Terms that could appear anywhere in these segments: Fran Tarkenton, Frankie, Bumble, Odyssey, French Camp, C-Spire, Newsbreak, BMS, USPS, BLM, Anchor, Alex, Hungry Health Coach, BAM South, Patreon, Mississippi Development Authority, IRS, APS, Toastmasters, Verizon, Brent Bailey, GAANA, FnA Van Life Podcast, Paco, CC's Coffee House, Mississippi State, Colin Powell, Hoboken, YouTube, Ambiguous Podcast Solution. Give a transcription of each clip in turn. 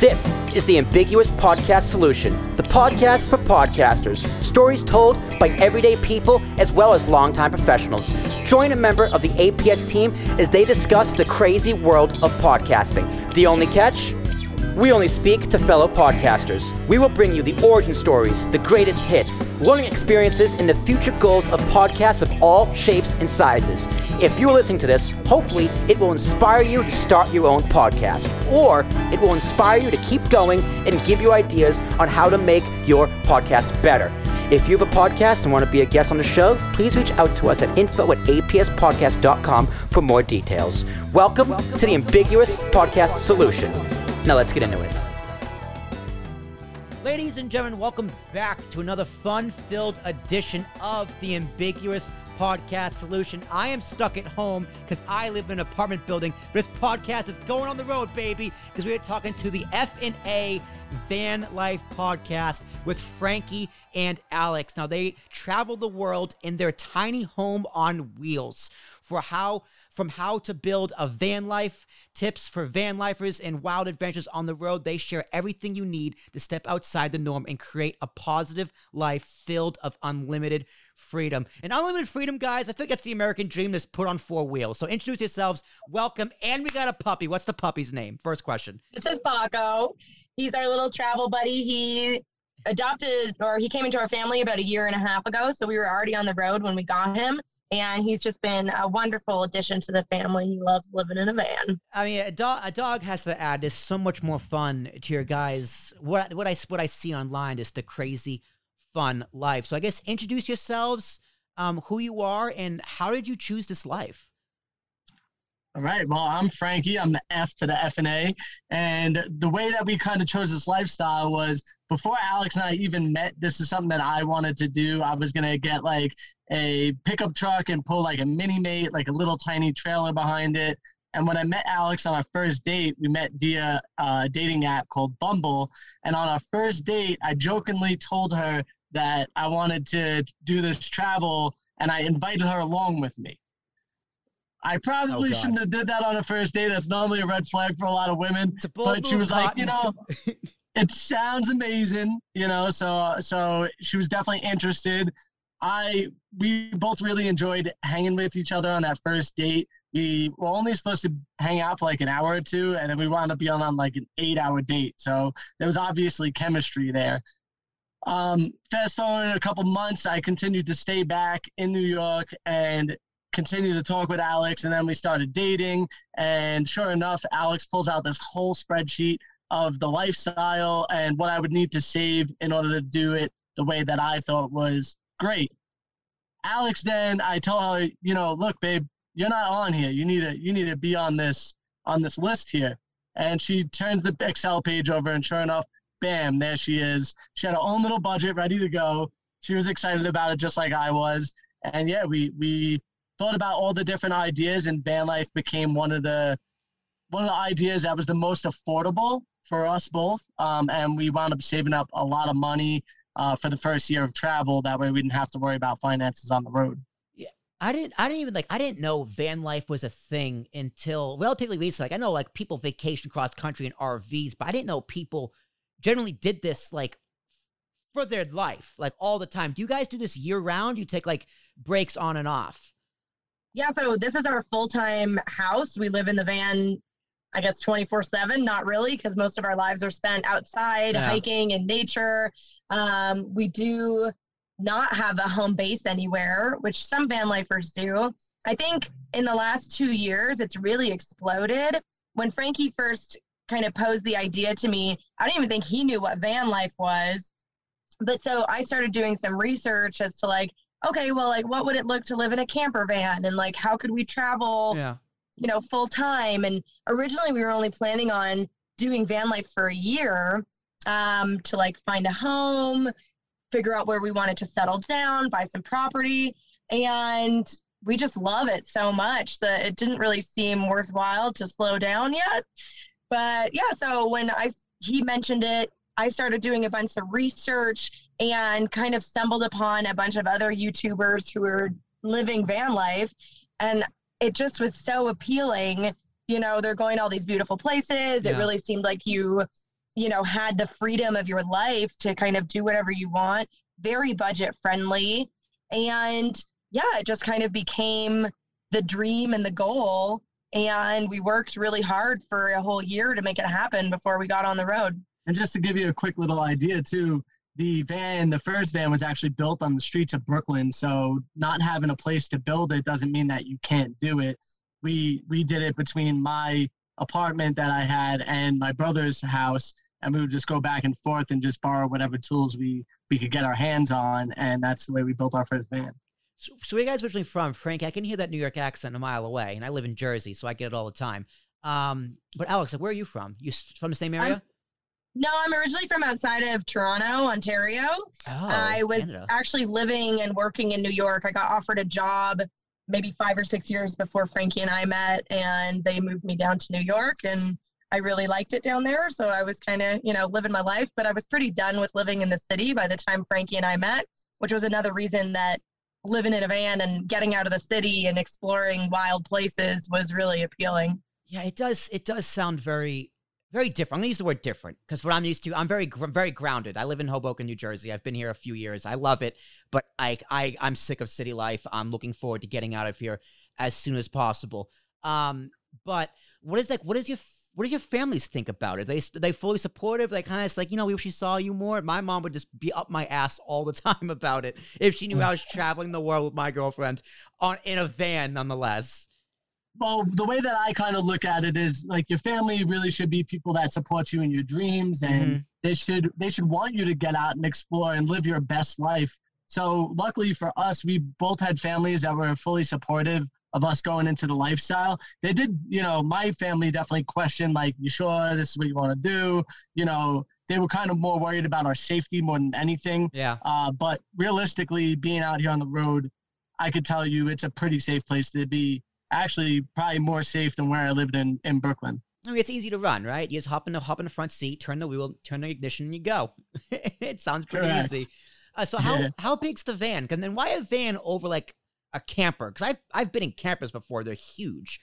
This is the Ambiguous Podcast Solution, the podcast for podcasters. Stories told by everyday people as well as longtime professionals. Join a member of the APS team as they discuss the crazy world of podcasting. The only catch? We only speak to fellow podcasters. We will bring you the origin stories, the greatest hits, learning experiences, and the future goals of podcasts of all shapes and sizes. If you're listening to this, hopefully it will inspire you to start your own podcast, or it will inspire you to keep going and give you ideas on how to make your podcast better. If you have a podcast and want to be a guest on the show, please reach out to us at info@apspodcast.com for more details. Welcome to the Ambiguous Podcast Solution. Now let's get into it. Ladies and gentlemen, welcome back to another fun-filled edition of the Ambiguous Podcast Solution. I am stuck at home because I live in an apartment building. This podcast is going on the road, baby, because we are talking to the FnA Van Life Podcast with Frankie and Alex. Now, they travel the world in their tiny home on wheels from how to build a van life, tips for van lifers, and wild adventures on the road. They share everything you need to step outside the norm and create a positive life filled of unlimited freedom. And unlimited freedom, guys, I think that's the American dream that's put on four wheels. So introduce yourselves, welcome, and we got a puppy. What's the puppy's name? First question. This is Paco. He's our little travel buddy. He came into our family about 1.5 years ago, so we were already on the road when we got him, and he's just been a wonderful addition to the family. He loves living in a van. I mean, a dog has to add. There's so much more fun to your guys. What I see online is the crazy fun life. So I guess introduce yourselves, who you are, and how did you choose this life? All right. Well, I'm Frankie. I'm the F to the FnA. And the way that we kind of chose this lifestyle was before Alex and I even met, this is something that I wanted to do. I was going to get like a pickup truck and pull like a mini-mate, like a little tiny trailer behind it. And when I met Alex on our first date, we met via a dating app called Bumble. And on our first date, I jokingly told her that I wanted to do this travel, and I invited her along with me. I probably shouldn't have did that on a first date. That's normally a red flag for a lot of women. But she was like, it sounds amazing, so she was definitely interested. We both really enjoyed hanging with each other on that first date. We were only supposed to hang out for like an hour or two, and then we wound up being on like an 8-hour date. So there was obviously chemistry there. Fast forward a couple months, I continued to stay back in New York and continued to talk with Alex, and then we started dating, and sure enough, Alex pulls out this whole spreadsheet of the lifestyle and what I would need to save in order to do it the way that I thought was great. Alex, then I tell her, look, babe, you're not on here. You need to be on this list here. And she turns the Excel page over, and sure enough, bam, there she is. She had her own little budget ready to go. She was excited about it just like I was. And yeah, we thought about all the different ideas, and van life became one of the ideas that was the most affordable for us both. And we wound up saving up a lot of money for the first year of travel. That way we didn't have to worry about finances on the road. Yeah. I didn't know van life was a thing until relatively recently. I know people vacation cross country in RVs, but I didn't know people generally did this for their life, all the time. Do you guys do this year round? You take breaks on and off? Yeah, so this is our full-time house. We live in the van, I guess, 24/7, not really, because most of our lives are spent outside, hiking and nature. We do not have a home base anywhere, which some van lifers do. I think in the last 2 years, it's really exploded. When Frankie first kind of posed the idea to me, I didn't even think he knew what van life was. But so I started doing some research as to okay, well, what would it look to live in a camper van? And how could we travel, full time? And originally we were only planning on doing van life for a year, to find a home, figure out where we wanted to settle down, buy some property. And we just love it so much that it didn't really seem worthwhile to slow down yet. But yeah, so when he mentioned it, I started doing a bunch of research and kind of stumbled upon a bunch of other YouTubers who were living van life. And it just was so appealing. They're going to all these beautiful places. Yeah. It really seemed like you you know, had the freedom of your life to kind of do whatever you want, very budget friendly. And yeah, it just kind of became the dream and the goal. And we worked really hard for a whole year to make it happen before we got on the road. And just to give you a quick little idea too, the van, the first van was actually built on the streets of Brooklyn. So not having a place to build it doesn't mean that you can't do it. We did it between my apartment that I had and my brother's house. And we would just go back and forth and just borrow whatever tools we could get our hands on. And that's the way we built our first van. So where are you guys originally from? Frank, I can hear that New York accent a mile away. And I live in Jersey, so I get it all the time. But Alex, where are you from? You from the same area? No, I'm originally from outside of Toronto, Ontario. I was Canada. Actually living and working in New York. I got offered a job maybe 5 or 6 years before Frankie and I met, and they moved me down to New York, and I really liked it down there. So I was kind of, you know, living my life, but I was pretty done with living in the city by the time Frankie and I met, which was another reason that living in a van and getting out of the city and exploring wild places was really appealing. Yeah, it does sound very, very different. I'm going to use the word different because what I'm used to, I'm very grounded. I live in Hoboken, New Jersey. I've been here a few years. I love it, but I'm sick of city life. I'm looking forward to getting out of here as soon as possible. But what does your families think about it? Are they fully supportive? They kind of like, you know, we wish we saw you more. My mom would just be up my ass all the time about it if she knew I was traveling the world with my girlfriend in a van, nonetheless. Well, the way that I kind of look at it is like your family really should be people that support you in your dreams, and they should want you to get out and explore and live your best life. So luckily for us, we both had families that were fully supportive of us going into the lifestyle. They did, you know, my family definitely questioned, like, you sure this is what you want to do? You know, they were kind of more worried about our safety more than anything. Yeah. But realistically, being out here on the road, I could tell you it's a pretty safe place to be. Actually, probably more safe than where I lived in Brooklyn. I mean, it's easy to run, right? You just hop in the front seat, turn the wheel, turn the ignition, and you go. It sounds pretty easy. How big's the van? And then why a van over like a camper? Because I've been in campers before; they're huge.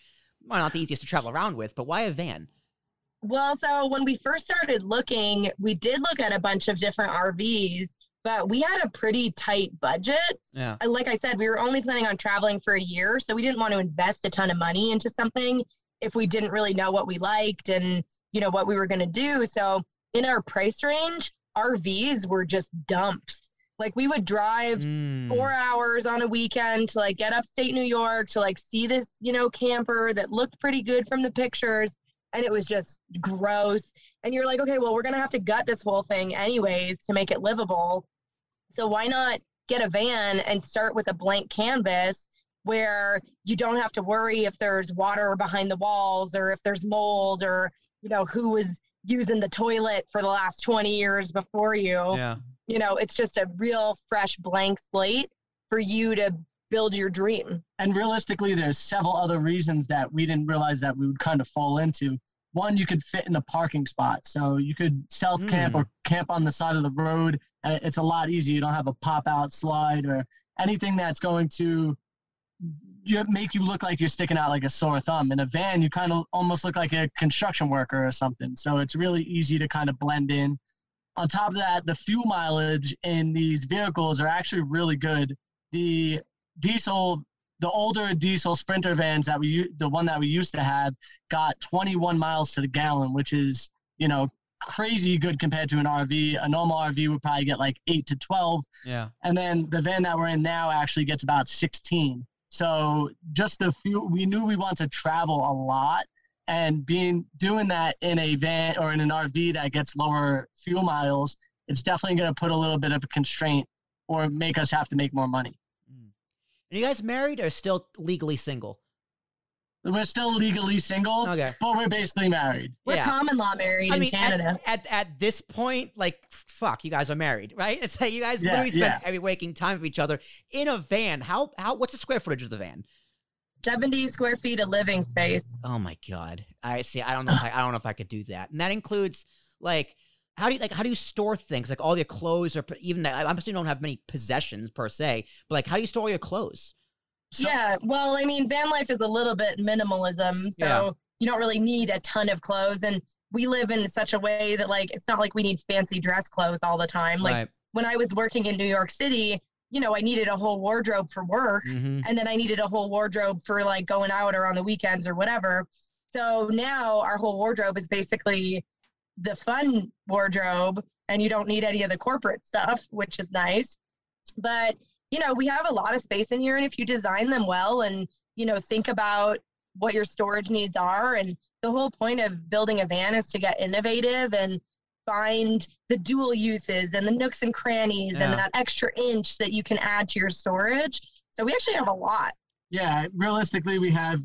Well, not the easiest to travel around with, but why a van? Well, so when we first started looking, we did look at a bunch of different RVs, but we had a pretty tight budget. Yeah. Like I said, we were only planning on traveling for a year, so we didn't want to invest a ton of money into something if we didn't really know what we liked and, you know, what we were going to do. So in our price range, RVs were just dumps. Like we would drive 4 hours on a weekend to like get upstate New York to like see this, you know, camper that looked pretty good from the pictures. And it was just gross. And you're like, okay, well, we're going to have to gut this whole thing anyways to make it livable. So why not get a van and start with a blank canvas where you don't have to worry if there's water behind the walls or if there's mold or, you know, who was using the toilet for the last 20 years before you. Yeah. You know, it's just a real fresh blank slate for you to build your dream. And realistically, there's several other reasons that we didn't realize that we would kind of fall into. One, you could fit in a parking spot. So you could self-camp or camp on the side of the road. It's a lot easier. You don't have a pop-out slide or anything that's going to make you look like you're sticking out like a sore thumb. In a van, you kind of almost look like a construction worker or something. So it's really easy to kind of blend in. On top of that, the fuel mileage in these vehicles are actually really good. The diesel... The older diesel Sprinter vans that the one that we used to have, got 21 miles to the gallon, which is, you know, crazy good compared to an RV. A normal RV would probably get like 8 to 12. Yeah. And then the van that we're in now actually gets about 16. So just the fuel, we knew we wanted to travel a lot, and doing that in a van or in an RV that gets lower fuel miles, it's definitely going to put a little bit of a constraint or make us have to make more money. Are you guys married or still legally single? We're still legally single, okay, but we're basically married. We're common law married in Canada. At this point, like, fuck, you guys are married, right? It's like you guys literally spend every waking time with each other in a van. What's the square footage of the van? 70 square feet of living space. Oh my God. I see. I don't know. I don't know if I could do that. And that includes like, how do you store things? Like all your clothes, or even that, I'm assuming you don't have many possessions per se, but like how do you store your clothes? Well, I mean, van life is a little bit minimalism. So you don't really need a ton of clothes. And we live in such a way that, like, it's not like we need fancy dress clothes all the time. Like right. when I was working in New York City, you know, I needed a whole wardrobe for work mm-hmm. and then I needed a whole wardrobe for like going out or on the weekends or whatever. So now our whole wardrobe is basically the fun wardrobe and you don't need any of the corporate stuff, which is nice. But, you know, we have a lot of space in here, and if you design them well and, you know, think about what your storage needs are. And the whole point of building a van is to get innovative and find the dual uses and the nooks and crannies yeah. and that extra inch that you can add to your storage. So we actually have a lot. Yeah. Realistically, we have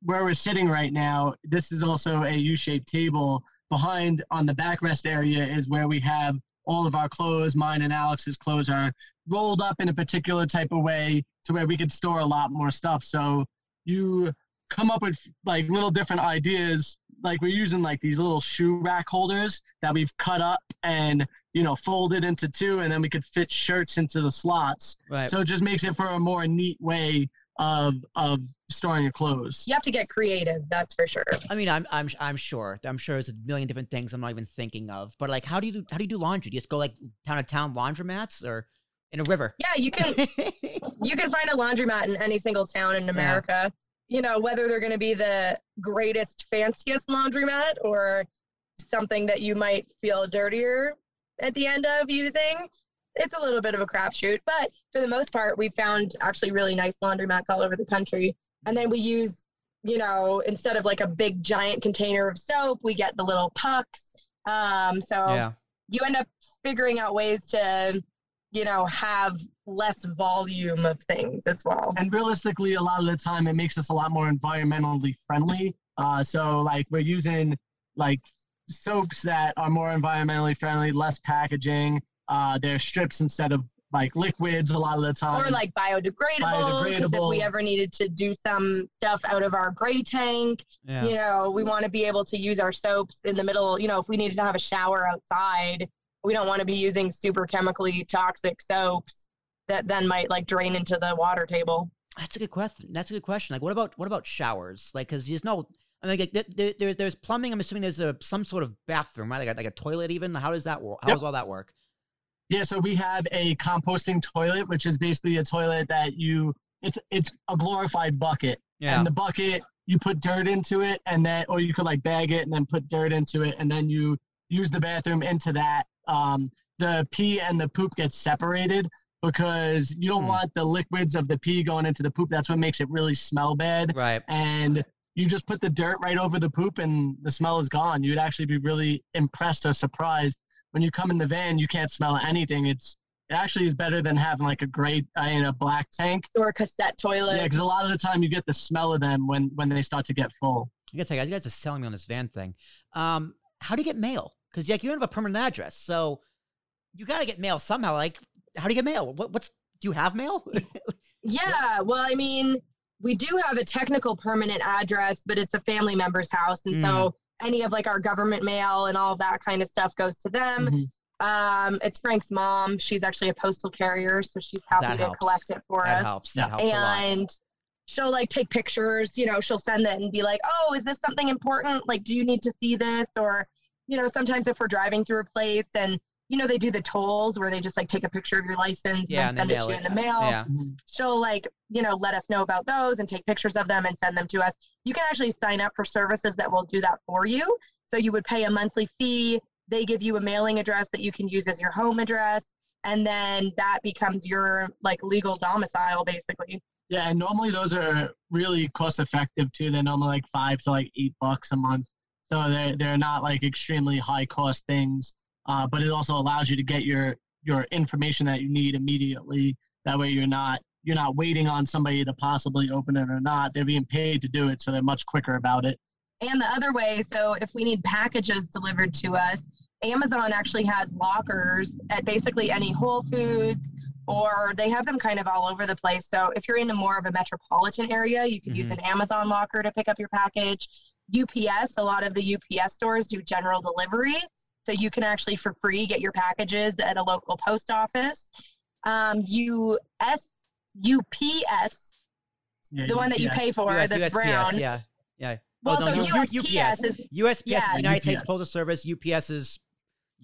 where we're sitting right now. This is also a U-shaped table. Behind on the backrest area is where we have all of our clothes. Mine and Alex's clothes are rolled up in a particular type of way to where we could store a lot more stuff. So you come up with like little different ideas. Like we're using like these little shoe rack holders that we've cut up and, you know, folded into two, and then we could fit shirts into the slots. Right. So it just makes it for a more neat way of storing your clothes. You have to get creative. That's for sure. I mean, I'm sure there's a million different things I'm not even thinking of, but like, how do you do laundry? Do you just go like town to town laundromats or in a river? Yeah, you can, you can find a laundromat in any single town in America. Yeah. You know, whether they're going to be the greatest, fanciest laundromat or something that you might feel dirtier at the end of using, it's a little bit of a crapshoot. But for the most part, we found actually really nice laundromats all over the country. And then we use, you know, instead of like a big giant container of soap, we get the little pucks. So yeah. you end up figuring out ways to, you know, have less volume of things as well. And realistically, a lot of the time, it makes us a lot more environmentally friendly. So like we're using like soaps that are more environmentally friendly, less packaging. They're strips instead of like liquids a lot of the time. Or like biodegradable, because if we ever needed to do some stuff out of our gray tank, yeah. you know, we want to be able to use our soaps in the middle. You know, if we needed to have a shower outside, we don't want to be using super chemically toxic soaps that then might like drain into the water table. That's a good question. Like, what about showers? Like, because you just know, I mean, like, there's plumbing. I'm assuming there's some sort of bathroom, right? Like a toilet, even. How does that work? How does all that work? Yeah, so we have a composting toilet, which is basically a toilet that it's a glorified bucket. Yeah. And the bucket, you put dirt into it, and then, or you could like bag it and then put dirt into it, and then you use the bathroom into that. The pee and the poop gets separated because you don't want the liquids of the pee going into the poop. That's what makes it really smell bad. Right. And you just put the dirt right over the poop and the smell is gone. You'd actually be really impressed or surprised. When you come in the van, you can't smell anything. It actually is better than having like a gray in a black tank or a cassette toilet. Yeah, because a lot of the time you get the smell of them when they start to get full. I gotta tell you guys, are selling me on this van thing. How do you get mail? Because like you don't have a permanent address, so you gotta get mail somehow. Like, how do you get mail? Do you have mail? Yeah, well, I mean, we do have a technical permanent address, but it's a family member's house, and so. Any of like our government mail and all that kind of stuff goes to them. Mm-hmm. It's Frank's mom. She's actually a postal carrier, so she's happy to collect it for us. That helps a lot. She'll like take pictures, you know, she'll send it and be like, oh, is this something important? Like, do you need to see this? Or, you know, sometimes if we're driving through a place and, you know, they do the tolls where they just like take a picture of your license and send it to you in the mail. Yeah. She'll like, you know, let us know about those and take pictures of them and send them to us. You can actually sign up for services that will do that for you. So you would pay a monthly fee. They give you a mailing address that you can use as your home address. And then that becomes your like legal domicile basically. Yeah. And normally those are really cost effective too. They're normally like $5 to $8 a month. So they're not like extremely high cost things. But it also allows you to get your information that you need immediately. That way you're not waiting on somebody to possibly open it or not. They're being paid to do it, so they're much quicker about it. And the other way, so if we need packages delivered to us, Amazon actually has lockers at basically any Whole Foods, or they have them kind of all over the place. So if you're in more of a metropolitan area, you can use an Amazon locker to pick up your package. UPS, a lot of the UPS stores do general delivery. So you can actually, for free, get your packages at a local post office. UPS, the one that you pay for, that's brown. USPS, yeah. Well, oh, no, so USPS is USPS, United States Postal Service. UPS is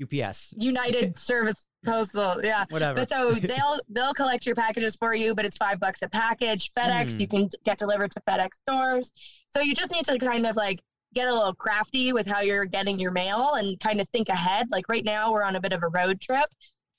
UPS. United Service Postal. Yeah. Whatever. But so they'll collect your packages for you, but it's $5 a package. FedEx, you can get delivered to FedEx stores. So you just need to kind of like get a little crafty with how you're getting your mail and kind of think ahead. Like right now we're on a bit of a road trip.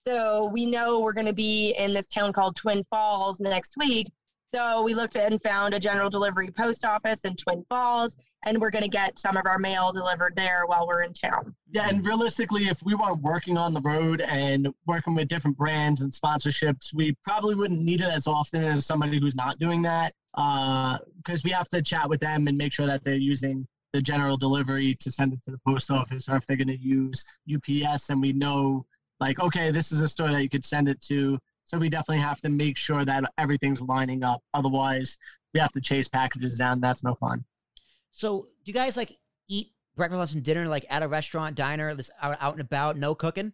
So we know we're going to be in this town called Twin Falls next week. So we looked at and found a general delivery post office in Twin Falls, and we're going to get some of our mail delivered there while we're in town. Yeah, and realistically, if we weren't working on the road and working with different brands and sponsorships, we probably wouldn't need it as often as somebody who's not doing that, because we have to chat with them and make sure that they're using the general delivery to send it to the post office, or if they're going to use UPS and we know, like, okay, this is a store that you could send it to. So we definitely have to make sure that everything's lining up. Otherwise, we have to chase packages down. That's no fun. So do you guys like eat breakfast, lunch, and dinner like at a restaurant, diner, out and about, no cooking?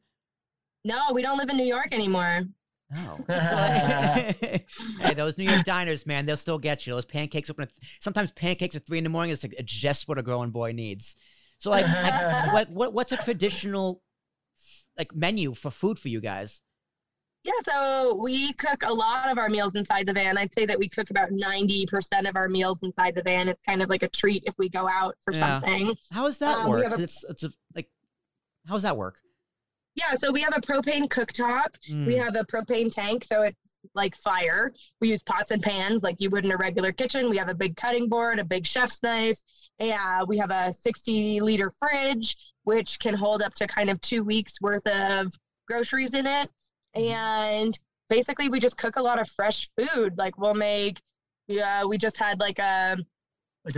No, we don't live in New York anymore. Oh. Hey, those New York diners, man, they'll still get you. Those pancakes open at sometimes pancakes at 3 a.m. It's like just what a growing boy needs. So like, what's a traditional like menu for food for you guys? Yeah, so we cook a lot of our meals inside the van. I'd say that we cook about 90% of our meals inside the van. It's kind of like a treat if we go out for something. How does that work? How does that work? Yeah, so we have a propane cooktop. We have a propane tank, so it's like fire. We use pots and pans like you would in a regular kitchen. We have a big cutting board, a big chef's knife. Yeah, we have a 60-liter fridge, which can hold up to kind of 2 weeks worth of groceries in it. And basically we just cook a lot of fresh food. Like we'll make, we just had like a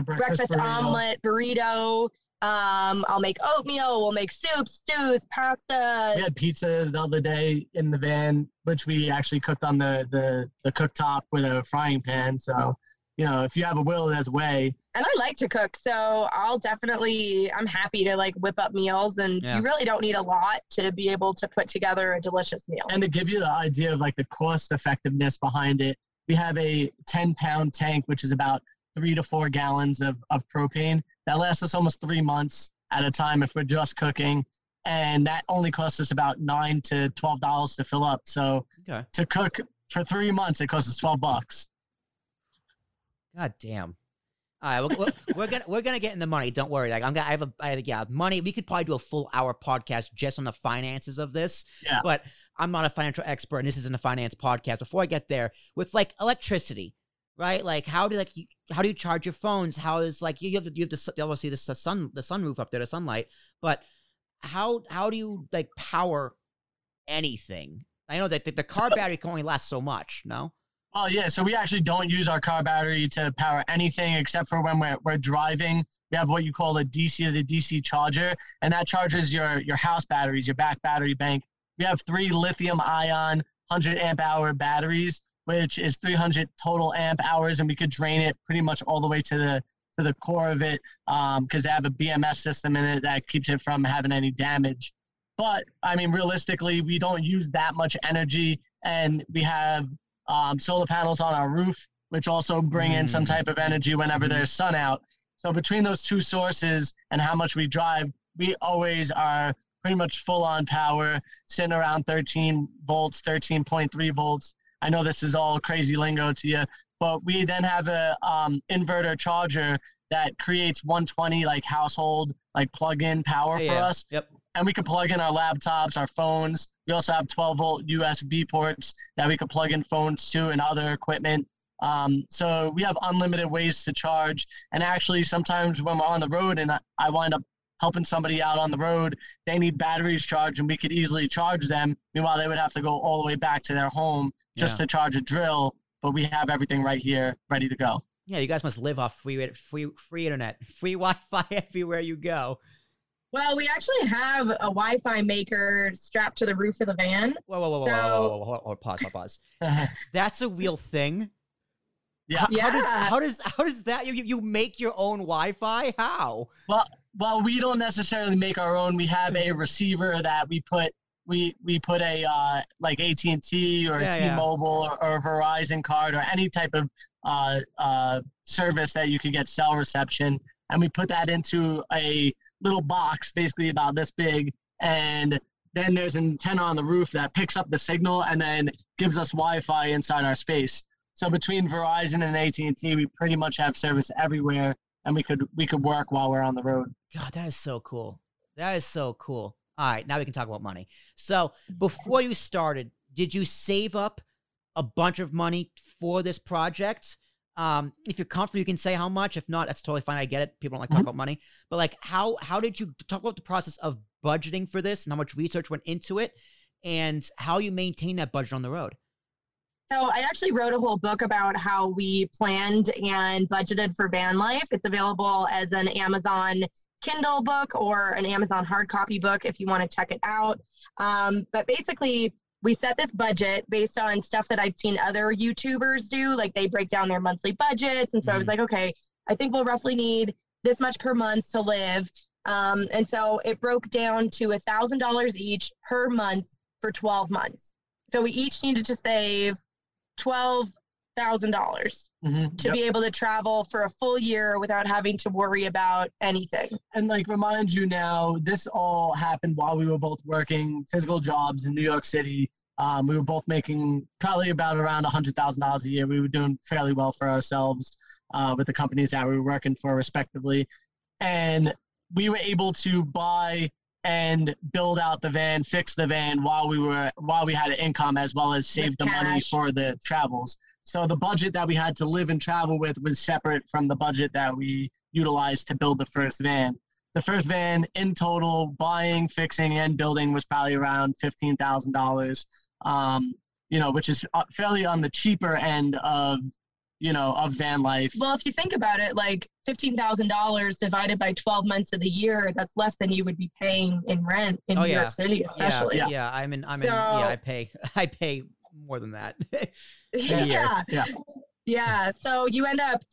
breakfast omelet burrito. I'll make oatmeal. We'll make soups, stews, pastas. We had pizza the other day in the van, which we actually cooked on the cooktop with a frying pan. So, you know, if you have a will, there's a way. And I like to cook. So I'm happy to like whip up meals, and you really don't need a lot to be able to put together a delicious meal. And to give you the idea of like the cost effectiveness behind it, we have a 10-pound tank, which is about 3 to 4 gallons of propane. That lasts us almost 3 months at a time if we're just cooking. And that only costs us about $9 to $12 to fill up. So to cook for 3 months, it costs us $12. God damn! All right, we're gonna get in the money. Don't worry. Like money. We could probably do a full hour podcast just on the finances of this. Yeah. But I'm not a financial expert, and this isn't a finance podcast. Before I get there, with like electricity, right? Like how do you charge your phones? How is like you have to obviously the sunroof up there, the sunlight. But how do you like power anything? I know that the car battery can only last so much. No. Oh, yeah. So we actually don't use our car battery to power anything except for when we're driving. We have what you call a DC to the DC charger, and that charges your house batteries, your back battery bank. We have 3 lithium ion 100 amp hour batteries, which is 300 total amp hours, and we could drain it pretty much all the way to the core of it, because they have a BMS system in it that keeps it from having any damage. But, I mean, realistically, we don't use that much energy, and we have solar panels on our roof, which also bring in some type of energy whenever there's sun out. So between those two sources and how much we drive, we always are pretty much full on power, sitting around 13 volts, 13.3 volts. I know this is all crazy lingo to you, but we then have a inverter charger that creates 120 like household, like plug-in power for us. Yep. And we can plug in our laptops, our phones. We also have 12-volt USB ports that we can plug in phones to and other equipment. So we have unlimited ways to charge. And actually, sometimes when we're on the road and I wind up helping somebody out on the road, they need batteries charged, and we could easily charge them. Meanwhile, they would have to go all the way back to their home just to charge a drill. But we have everything right here ready to go. Yeah, you guys must live off free internet, free Wi-Fi everywhere you go. Well, we actually have a Wi-Fi maker strapped to the roof of the van. Whoa, pause. That's a real thing? Yeah. How does that, you make your own Wi-Fi? How? Well, we don't necessarily make our own. We have a receiver that we put a like AT&T or T-Mobile or a Verizon card or any type of service that you could get cell reception. and we put that into a little box, basically about this big. And then there's an antenna on the roof that picks up the signal and then gives us Wi-Fi inside our space. So between Verizon and AT&T, we pretty much have service everywhere, and we could work while we're on the road. God, that is so cool. That is so cool. All right, now we can talk about money. So before you started, did you save up a bunch of money for this project? If you're comfortable, you can say how much. If not, that's totally fine. I get it. People don't like to talk about money. But like, how did you talk about the process of budgeting for this and how much research went into it and how you maintain that budget on the road? So I actually wrote a whole book about how we planned and budgeted for van life. It's available as an Amazon Kindle book or an Amazon hard copy book if you want to check it out. But basically, we set this budget based on stuff that I'd seen other YouTubers do. Like, they break down their monthly budgets. And so I was like, okay, I think we'll roughly need this much per month to live. And so it broke down to $1,000 each per month for 12 months. So we each needed to save $12,000 to be able to travel for a full year without having to worry about anything. And like, remind you now, this all happened while we were both working physical jobs in New York City. We were both making probably about around $100,000 a year. We were doing fairly well for ourselves with the companies that we were working for respectively. And we were able to buy and build out the van, fix the van while we had an income, as well as save the money for the travels. So the budget that we had to live and travel with was separate from the budget that we utilized to build the first van. The first van in total, buying, fixing, and building, was probably around $15,000, which is fairly on the cheaper end of van life. Well, if you think about it, like $15,000 divided by 12 months of the year, that's less than you would be paying in rent in New York City, especially. Yeah. I pay more than that. Yeah. So you end up,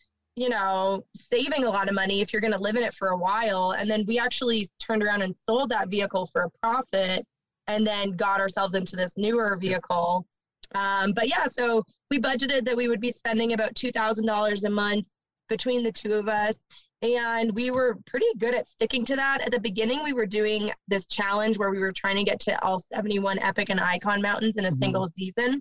saving a lot of money if you're going to live in it for a while. And then we actually turned around and sold that vehicle for a profit and then got ourselves into this newer vehicle. So we budgeted that we would be spending about $2,000 a month between the two of us. And we were pretty good at sticking to that. At the beginning, we were doing this challenge where we were trying to get to all 71 Epic and Icon mountains in a single season,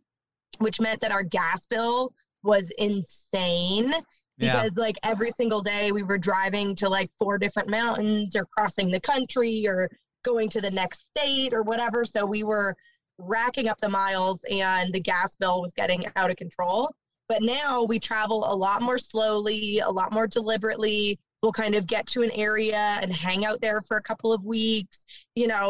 which meant that our gas bill was insane because every single day we were driving to four different mountains or crossing the country or going to the next state or whatever. So we were racking up the miles and the gas bill was getting out of control. But now we travel a lot more slowly, a lot more deliberately. We'll kind of get to an area and hang out there for a couple of weeks,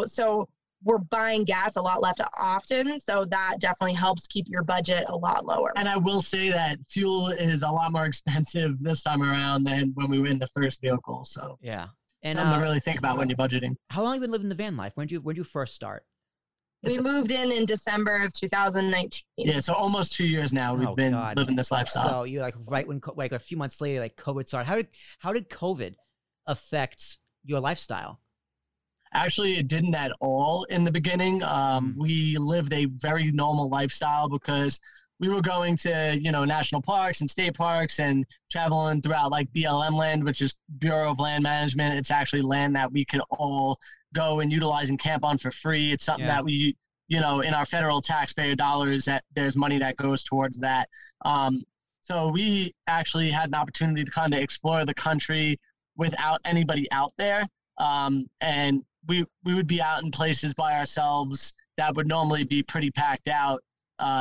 so we're buying gas a lot less often. So that definitely helps keep your budget a lot lower. And I will say that fuel is a lot more expensive this time around than when we were in the first vehicle. So yeah. And something to really think about when you're budgeting. How long have you been living the van life? When did you first start? We moved in December of 2019. Yeah, so almost 2 years now we've been living this lifestyle. So you right when a few months later COVID started. How did COVID affect your lifestyle? Actually, it didn't at all in the beginning. We lived a very normal lifestyle because we were going to national parks and state parks and traveling throughout BLM land, which is Bureau of Land Management. It's actually land that we could all go and utilize and camp on for free. It's something that we, in our federal taxpayer dollars, that there's money that goes towards that. So we actually had an opportunity to kind of explore the country without anybody out there. And we would be out in places by ourselves that would normally be pretty packed out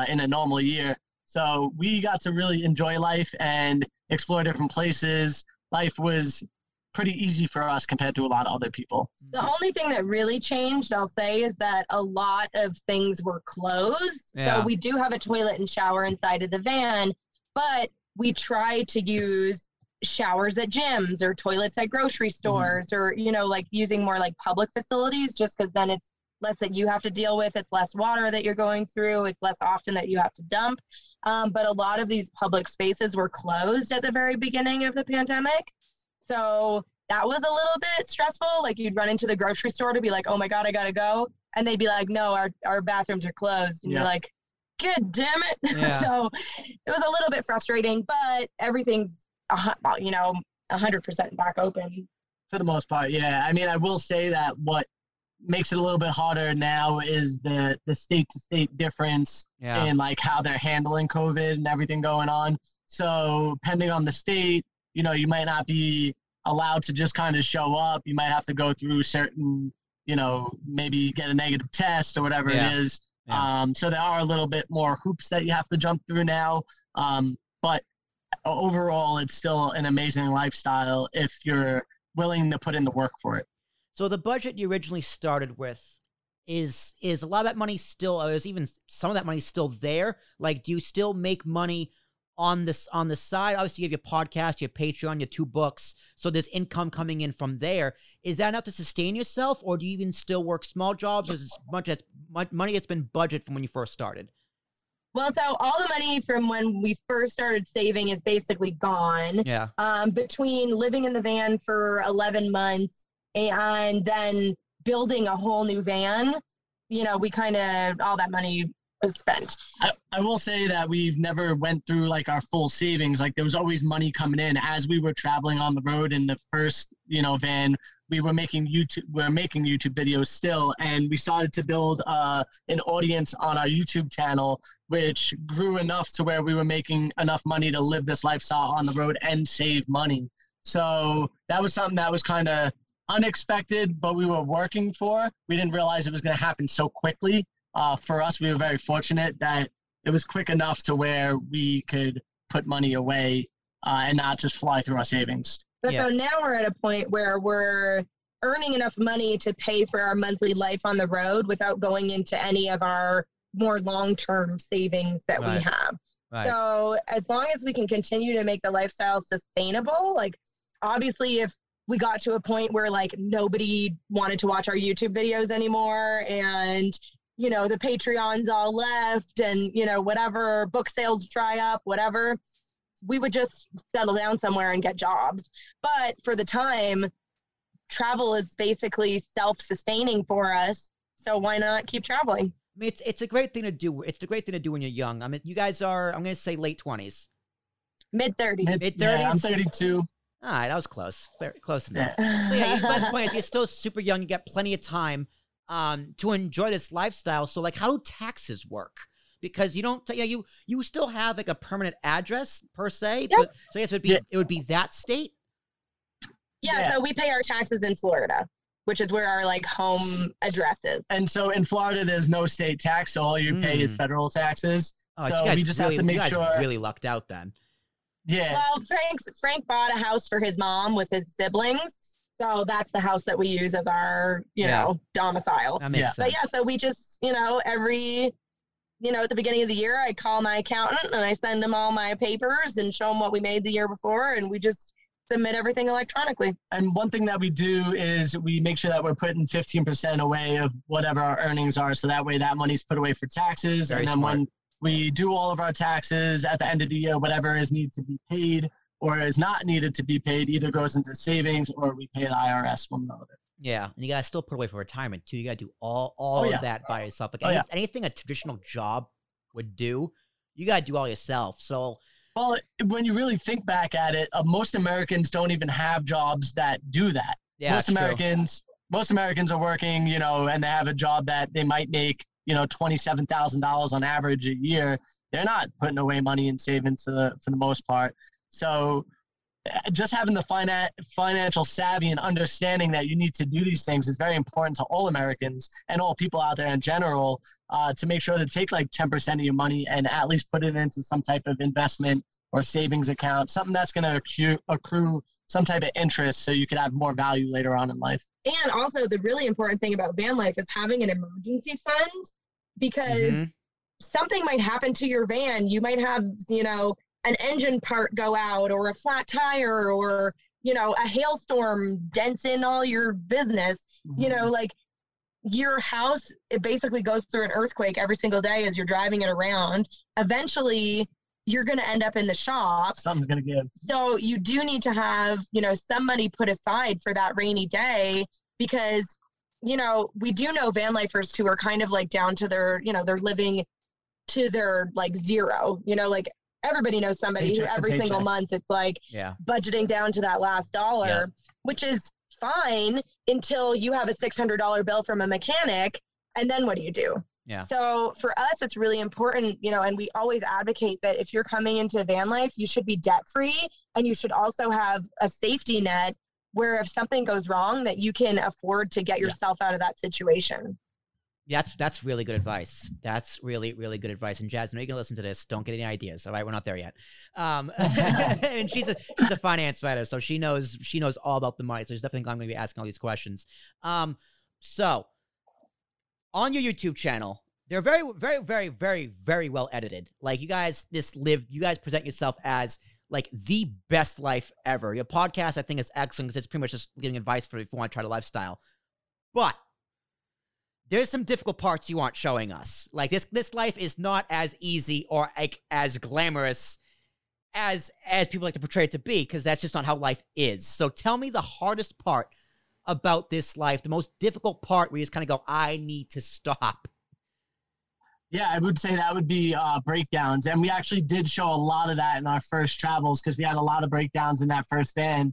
in a normal year. So we got to really enjoy life and explore different places. Life was pretty easy for us compared to a lot of other people. The only thing that really changed, I'll say, is that a lot of things were closed. Yeah. So we do have a toilet and shower inside of the van, but we try to use showers at gyms or toilets at grocery stores or, using more public facilities, just because then it's less that you have to deal with. It's less water that you're going through. It's less often that you have to dump. But a lot of these public spaces were closed at the very beginning of the pandemic. So that was a little bit stressful. You'd run into the grocery store to be like, oh my God, I got to go. And they'd be like, no, our bathrooms are closed. And you're like, God damn it. Yeah. So it was a little bit frustrating, but everything's, 100% back open. For the most part, yeah. I mean, I will say that what makes it a little bit harder now is the state-to-state difference in, like, how they're handling COVID and everything going on. So, depending on the state, you know, you might not be allowed to just kind of show up. You might have to go through certain, you know, maybe get a negative test or whatever it is. Yeah. So there are a little bit more hoops that you have to jump through now. But overall, it's still an amazing lifestyle if you're willing to put in the work for it. So the budget you originally started with is a lot of that money still, there's even some of that money still there. Like, do you still make money on this, on the side? Obviously you have your podcast, your Patreon, your two books. So there's income coming in from there. Is that enough to sustain yourself, or do you even still work small jobs? Or is it money that's been budgeted from when you first started? Well, so all the money from when we first started saving is basically gone. Yeah. Between living in the van for 11 months and then building a whole new van, you know, we kind of, all that money was spent. I will say that we've never went through like our full savings. Like, there was always money coming in as we were traveling on the road in the first, you know, van. We were making YouTube videos still, and we started to build an audience on our YouTube channel, which grew enough to where we were making enough money to live this lifestyle on the road and save money. So that was something that was kind of unexpected, but we were working for. We didn't realize it was going to happen so quickly. For us, we were very fortunate that it was quick enough to where we could put money away and not just fly through our savings. But so now we're at a point where we're earning enough money to pay for our monthly life on the road without going into any of our more long-term savings that we have. Right. So as long as we can continue to make the lifestyle sustainable, like, obviously if we got to a point where like nobody wanted to watch our YouTube videos anymore and, you know, the Patreon's all left and, you know, whatever, book sales dry up, whatever, we would just settle down somewhere and get jobs. But for the time, travel is basically self-sustaining for us. So why not keep traveling? I mean, it's a great thing to do. It's a great thing to do when you're young. I mean, you guys are, I'm going to say late 20s. Mid-30s. Yeah, I'm 32. All right. That was close. Very close enough. So yeah, by the point, you're still super young. You got plenty of time to enjoy this lifestyle. So like, how do taxes work? Because you don't, you still have like a permanent address per se, but so I guess it would be that state. Yeah, so we pay our taxes in Florida, which is where our like home address is. And so in Florida, there's no state tax, so all you pay is federal taxes. Oh, so you just really have to make sure. You guys really lucked out then. Yeah. Well, Frank bought a house for his mom with his siblings, so that's the house that we use as our domicile. That makes sense. But yeah, so we just at the beginning of the year, I call my accountant and I send them all my papers and show them what we made the year before. And we just submit everything electronically. And one thing that we do is we make sure that we're putting 15% away of whatever our earnings are. So that way that money's put away for taxes. Very smart. When we do all of our taxes at the end of the year, whatever is needed to be paid or is not needed to be paid either goes into savings or we pay the IRS one another. Yeah, and you gotta still put away for retirement too. You gotta do all of that by yourself. Like anything a traditional job would do, you gotta do all yourself. So, well, when you really think back at it, most Americans don't even have jobs that do that. Yeah, most Americans are working, you know, and they have a job that they might make, you know, $27,000 on average a year. They're not putting away money in savings for the most part. So, just having the financial savvy and understanding that you need to do these things is very important to all Americans and all people out there in general to make sure to take like 10% of your money and at least put it into some type of investment or savings account, something that's going to accrue some type of interest so you can have more value later on in life. And also the really important thing about van life is having an emergency fund, because something might happen to your van. You might have, an engine part go out or a flat tire or, a hailstorm dents in all your business, your house, it basically goes through an earthquake every single day as you're driving it around. Eventually you're going to end up in the shop. Something's going to give. So you do need to have, some money put aside for that rainy day, because, we do know van lifers who are kind of like down to their, they're living to their like zero, everybody knows somebody paycheck who every single month it's like budgeting down to that last dollar, which is fine until you have a $600 bill from a mechanic. And then what do you do? Yeah. So for us, it's really important, you know, and we always advocate that if you're coming into van life, you should be debt-free, and you should also have a safety net where if something goes wrong, that you can afford to get yourself out of that situation. That's really good advice. That's really, really good advice. And Jasmine, you're going to listen to this. Don't get any ideas. All right. We're not there yet. And she's a finance writer, so she knows all about the money. So she's definitely going to be asking all these questions. So on your YouTube channel, they're very, very, very, very, very well edited. Like you guys present yourself as like the best life ever. Your podcast, I think, is excellent because it's pretty much just giving advice for if you want to try the lifestyle. But there's some difficult parts you aren't showing us. Like this life is not as easy or like as glamorous as people like to portray it to be, because that's just not how life is. So tell me the hardest part about this life, the most difficult part where you just kind of go, I need to stop. Yeah, I would say that would be breakdowns. And we actually did show a lot of that in our first travels because we had a lot of breakdowns in that first van.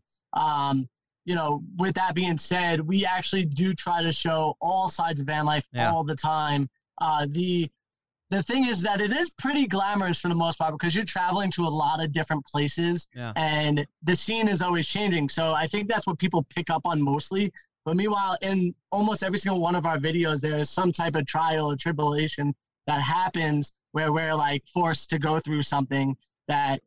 You know, with that being said, we actually do try to show all sides of van life all the time. The thing is that it is pretty glamorous for the most part because you're traveling to a lot of different places and the scene is always changing. So I think that's what people pick up on mostly. But meanwhile, in almost every single one of our videos, there is some type of trial or tribulation that happens where we're like forced to go through something that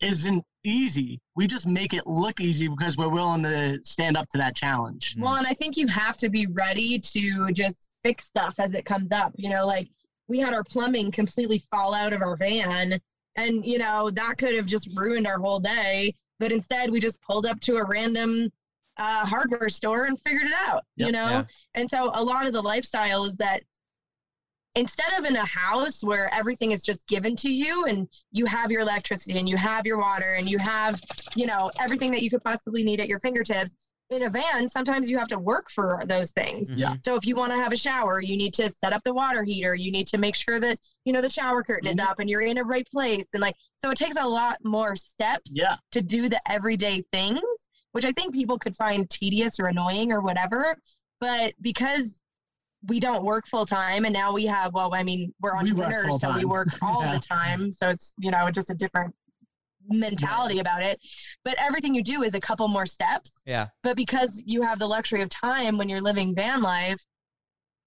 isn't easy. We just make it look easy because we're willing to stand up to that challenge. Well, and I think you have to be ready to just fix stuff as it comes up. You know, like we had our plumbing completely fall out of our van, and you know, that could have just ruined our whole day. But instead we just pulled up to a random hardware store and figured it out, you know? Yeah. And so a lot of the lifestyle is that instead of in a house where everything is just given to you and you have your electricity and you have your water and you have, you know, everything that you could possibly need at your fingertips, in a van, sometimes you have to work for those things. Yeah. So if you want to have a shower, you need to set up the water heater. You need to make sure that, you know, the shower curtain is up and you're in the right place. And like, so it takes a lot more steps to do the everyday things, which I think people could find tedious or annoying or whatever. But because we don't work full time, and now we have, well, I mean, we're entrepreneurs, we work all the time. So it's, you know, just a different mentality about it. But everything you do is a couple more steps. Yeah. But because you have the luxury of time when you're living van life,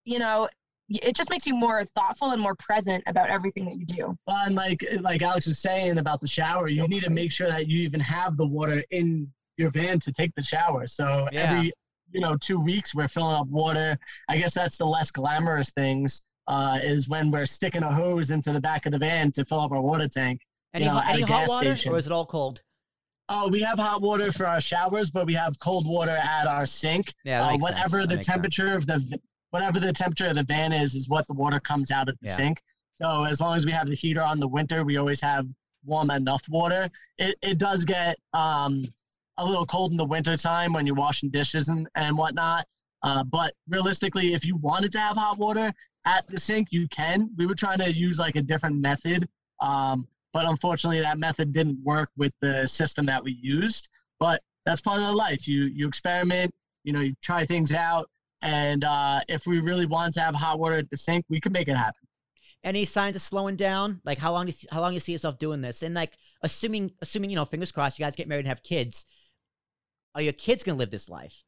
you know, it just makes you more thoughtful and more present about everything that you do. Well, and like Alex was saying about the shower, you need to make sure that you even have the water in your van to take the shower. So every, you know, 2 weeks we're filling up water. I guess that's the less glamorous things, is when we're sticking a hose into the back of the van to fill up our water tank. Any hot water station. Or is it all cold? Oh, we have hot water for our showers, but we have cold water at our sink. Yeah, whatever the temperature of the van is what the water comes out of the sink. So as long as we have the heater on in the winter, we always have warm enough water. It does get a little cold in the wintertime when you're washing dishes and whatnot. But realistically, if you wanted to have hot water at the sink, you can. We were trying to use like a different method. But unfortunately, that method didn't work with the system that we used. But that's part of the life. You experiment, you know, you try things out. And if we really wanted to have hot water at the sink, we could make it happen. Any signs of slowing down? Like how long you see yourself doing this? And like assuming, you know, fingers crossed, you guys get married and have kids. Are your kids going to live this life?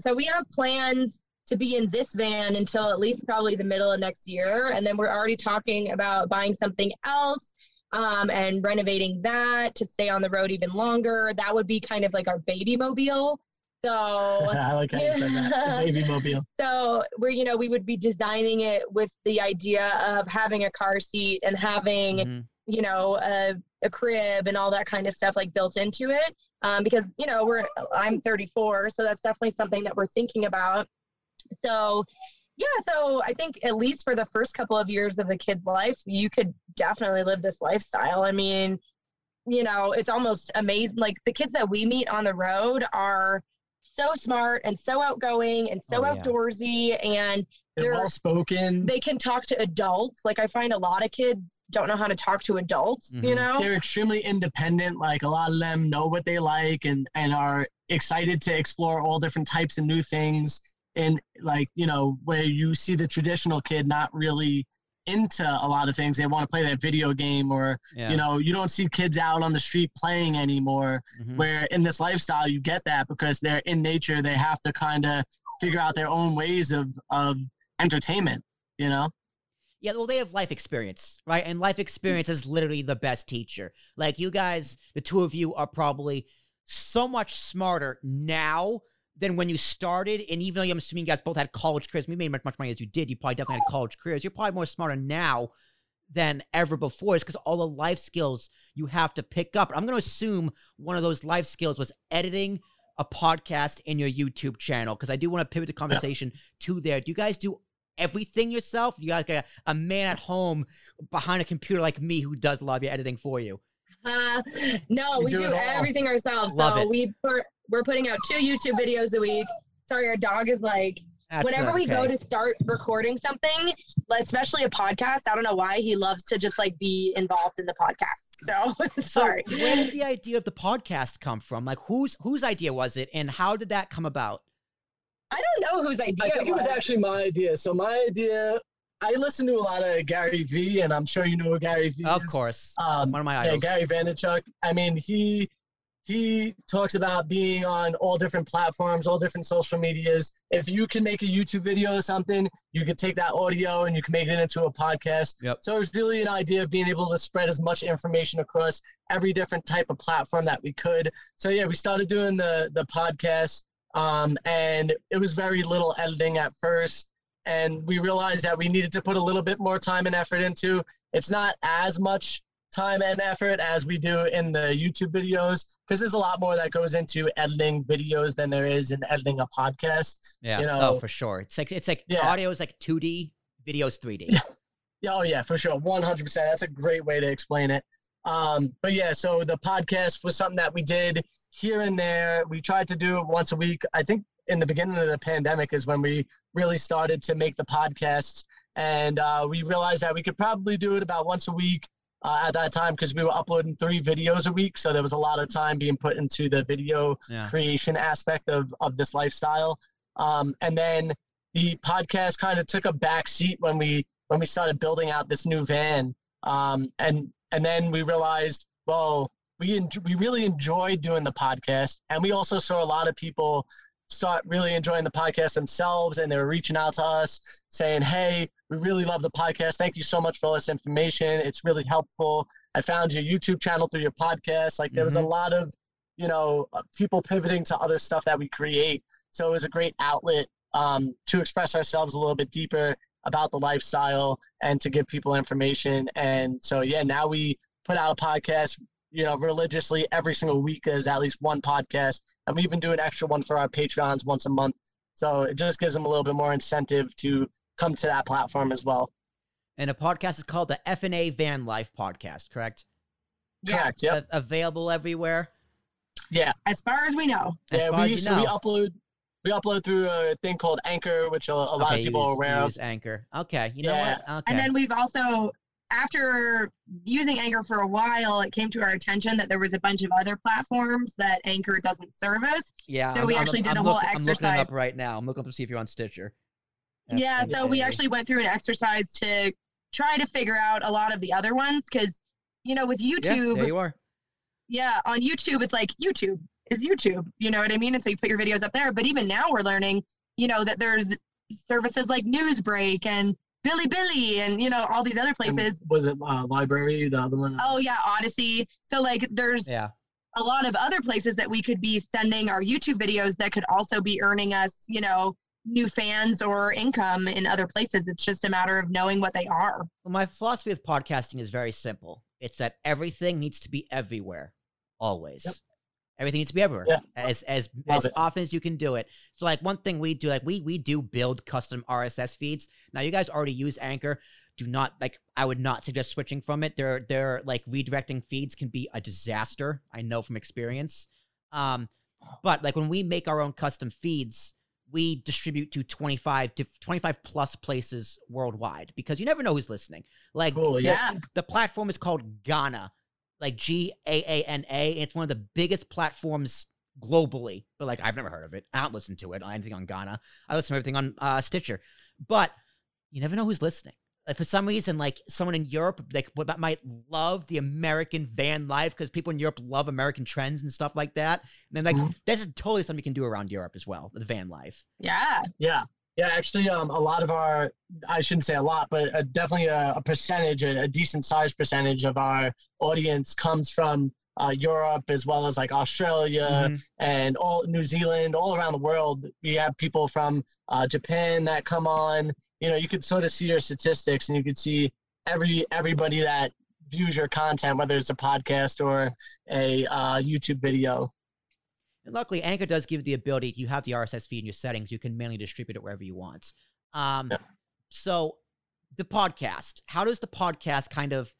So we have plans to be in this van until at least probably the middle of next year. And then we're already talking about buying something else and renovating that to stay on the road even longer. That would be kind of like our baby mobile. So I like how you said that, the baby mobile. So we're, you know, we would be designing it with the idea of having a car seat and having, you know, a crib and all that kind of stuff like built into it. Because, you know, I'm 34, so that's definitely something that we're thinking about. So, yeah, so I think at least for the first couple of years of the kid's life, you could definitely live this lifestyle. I mean, you know, it's almost amazing. Like the kids that we meet on the road are so smart and so outgoing and so outdoorsy, and they're well spoken. They can talk to adults. Like I find a lot of kids don't know how to talk to adults, you know? They're extremely independent. Like a lot of them know what they like and are excited to explore all different types of new things. And like, you know, where you see the traditional kid not really into a lot of things. They want to play that video game or, you know, you don't see kids out on the street playing anymore, where in this lifestyle you get that because they're in nature. They have to kind of figure out their own ways of entertainment, you know? Yeah, well, they have life experience, right? And life experience is literally the best teacher. Like you guys, the two of you are probably so much smarter now than when you started. And even though I'm assuming you guys both had college careers, we made much money as you did. You probably definitely had college careers. You're probably more smarter now than ever before. It's because all the life skills you have to pick up. I'm going to assume one of those life skills was editing a podcast in your YouTube channel, because I do want to pivot the conversation to there. Do you guys do everything yourself? You got like a man at home behind a computer like me who does a lot of your editing for you? No, we do everything ourselves. So we're putting out 2 YouTube videos a week. Sorry, our dog is like, whenever we go to start recording something, especially a podcast, I don't know why he loves to just like be involved in the podcast. So sorry. So where did the idea of the podcast come from? Like whose idea was it and how did that come about? I don't know whose idea it was. I think it was actually my idea. So my idea, I listen to a lot of Gary V, and I'm sure you know Gary V. Of course. One of my idols. Yeah, Gary Vaynerchuk. I mean, he talks about being on all different platforms, all different social medias. If you can make a YouTube video or something, you can take that audio and you can make it into a podcast. Yep. So it was really an idea of being able to spread as much information across every different type of platform that we could. So yeah, we started doing the podcast. And it was very little editing at first, and we realized that we needed to put a little bit more time and effort into. It's not as much time and effort as we do in the YouTube videos, because there's a lot more that goes into editing videos than there is in editing a podcast. Yeah, you know? Oh, for sure. It's like audio is like 2D, video is 3D. Yeah. Oh yeah, for sure. 100%. That's a great way to explain it. But yeah, so the podcast was something that we did here and there. We tried to do it once a week. I think in the beginning of the pandemic is when we really started to make the podcasts, and we realized that we could probably do it about once a week at that time, because we were uploading 3 videos a week. So there was a lot of time being put into the video creation aspect of this lifestyle. And then the podcast kind of took a back seat when we started building out this new van. And then we realized, well, we really enjoyed doing the podcast, and we also saw a lot of people start really enjoying the podcast themselves, and they were reaching out to us saying, hey, we really love the podcast. Thank you so much for all this information. It's really helpful. I found your YouTube channel through your podcast. Like there was a lot of, you know, people pivoting to other stuff that we create. So it was a great outlet to express ourselves a little bit deeper about the lifestyle and to give people information. And so, yeah, now we put out a podcast, you know, religiously every single week. There's at least one podcast, and we even do an extra one for our Patreons once a month. So it just gives them a little bit more incentive to come to that platform as well. And the podcast is called the FnA Van Life Podcast, correct? Yeah. Correct, yep. Available everywhere? Yeah. As far as we know. We upload... We upload through a thing called Anchor, which a lot of people are aware of. Anchor. Okay. You know what? Okay. And then we've also, after using Anchor for a while, it came to our attention that there was a bunch of other platforms that Anchor doesn't service. Yeah. So we actually did a whole exercise. I'm looking it up right now. I'm looking up to see if you're on Stitcher. Yeah. So we actually went through an exercise to try to figure out a lot of the other ones. Because, you know, with YouTube. Yeah, there you are. Yeah. On YouTube, it's like YouTube. You know what I mean? And so you put your videos up there. But even now we're learning, you know, that there's services like Newsbreak and Billy and, you know, all these other places. And was it Library, the other one? Oh, yeah, Odyssey. So, like, there's a lot of other places that we could be sending our YouTube videos that could also be earning us, you know, new fans or income in other places. It's just a matter of knowing what they are. Well, my philosophy with podcasting is very simple. It's that everything needs to be everywhere, always. Yep. Everything needs to be everywhere as often as you can do it. So like one thing we do, like we do build custom RSS feeds. Now you guys already use Anchor. Do not like, I would not suggest switching from it. They're like redirecting feeds can be a disaster. I know from experience. But like when we make our own custom feeds, we distribute to 25 plus places worldwide because you never know who's listening. Like the platform is called GAANA, like GAANA. It's one of the biggest platforms globally, but like I've never heard of it. I don't listen to it on anything on GAANA. I listen to everything on Stitcher, but you never know who's listening. Like for some reason, like someone in Europe, like what might love the American van life because people in Europe love American trends and stuff like that. And then like this is totally something you can do around Europe as well, the van life. Yeah. Actually, a lot of our—I shouldn't say a lot, but definitely a percentage, a decent sized percentage of our audience comes from Europe as well as like Australia and all New Zealand, all around the world. We have people from Japan that come on. You know, you could sort of see your statistics and you could see everybody that views your content, whether it's a podcast or a YouTube video. And luckily, Anchor does give the ability, you have the RSS feed in your settings, you can manually distribute it wherever you want. So the podcast, how does the podcast kind of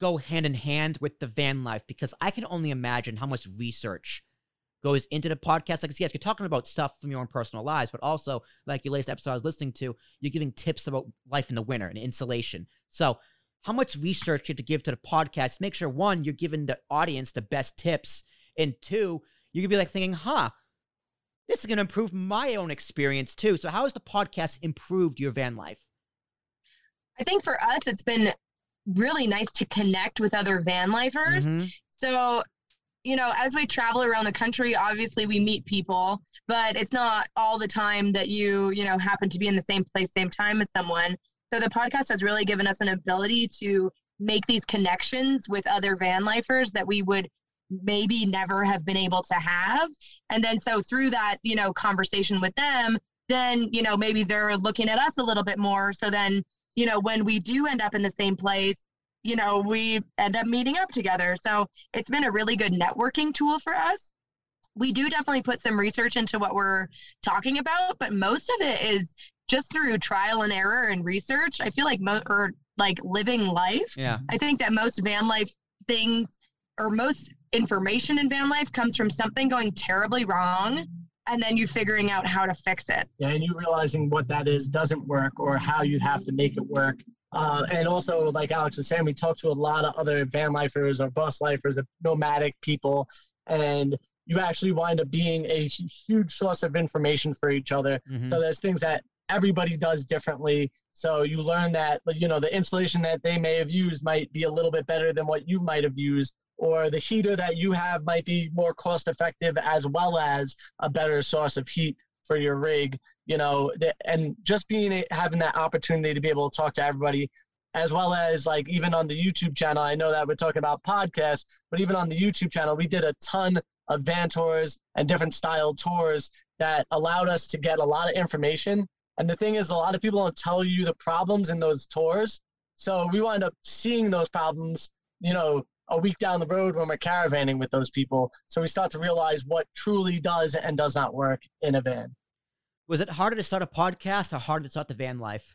go hand in hand with the van life? Because I can only imagine how much research goes into the podcast. Like, yes, you're talking about stuff from your own personal lives, but also, like your latest episode I was listening to, you're giving tips about life in the winter and insulation. So how much research do you have to give to the podcast to make sure, one, you're giving the audience the best tips, and two, you could be like thinking, this is going to improve my own experience too. So how has the podcast improved your van life? I think for us, it's been really nice to connect with other van lifers. So you know, as we travel around the country, obviously we meet people, but it's not all the time that you know, happen to be in the same place, same time as someone. So the podcast has really given us an ability to make these connections with other van lifers that we would maybe never have been able to have. And then so through that, you know, conversation with them, then, you know, maybe they're looking at us a little bit more. So then, you know, when we do end up in the same place, you know, we end up meeting up together. So it's been a really good networking tool for us. We do definitely put some research into what we're talking about, but most of it is just through trial and error and research. I feel like living life. Yeah. I think that most van life things or most information in van life comes from something going terribly wrong and then you figuring out how to fix it. Yeah, and you realizing what that is doesn't work or how you have to make it work. And also, like Alex was saying, we talk to a lot of other van lifers or bus lifers, or nomadic people, and you actually wind up being a huge source of information for each other. So there's things that everybody does differently. So you learn that, you know, the insulation that they may have used might be a little bit better than what you might have used, or the heater that you have might be more cost-effective as well as a better source of heat for your rig. You know, and just having that opportunity to be able to talk to everybody, as well as like even on the YouTube channel, I know that we're talking about podcasts, but even on the YouTube channel, we did a ton of van tours and different style tours that allowed us to get a lot of information. And the thing is, a lot of people don't tell you the problems in those tours. So we wind up seeing those problems, you know, a week down the road when we're caravanning with those people. So we start to realize what truly does and does not work in a van. Was it harder to start a podcast or harder to start the van life?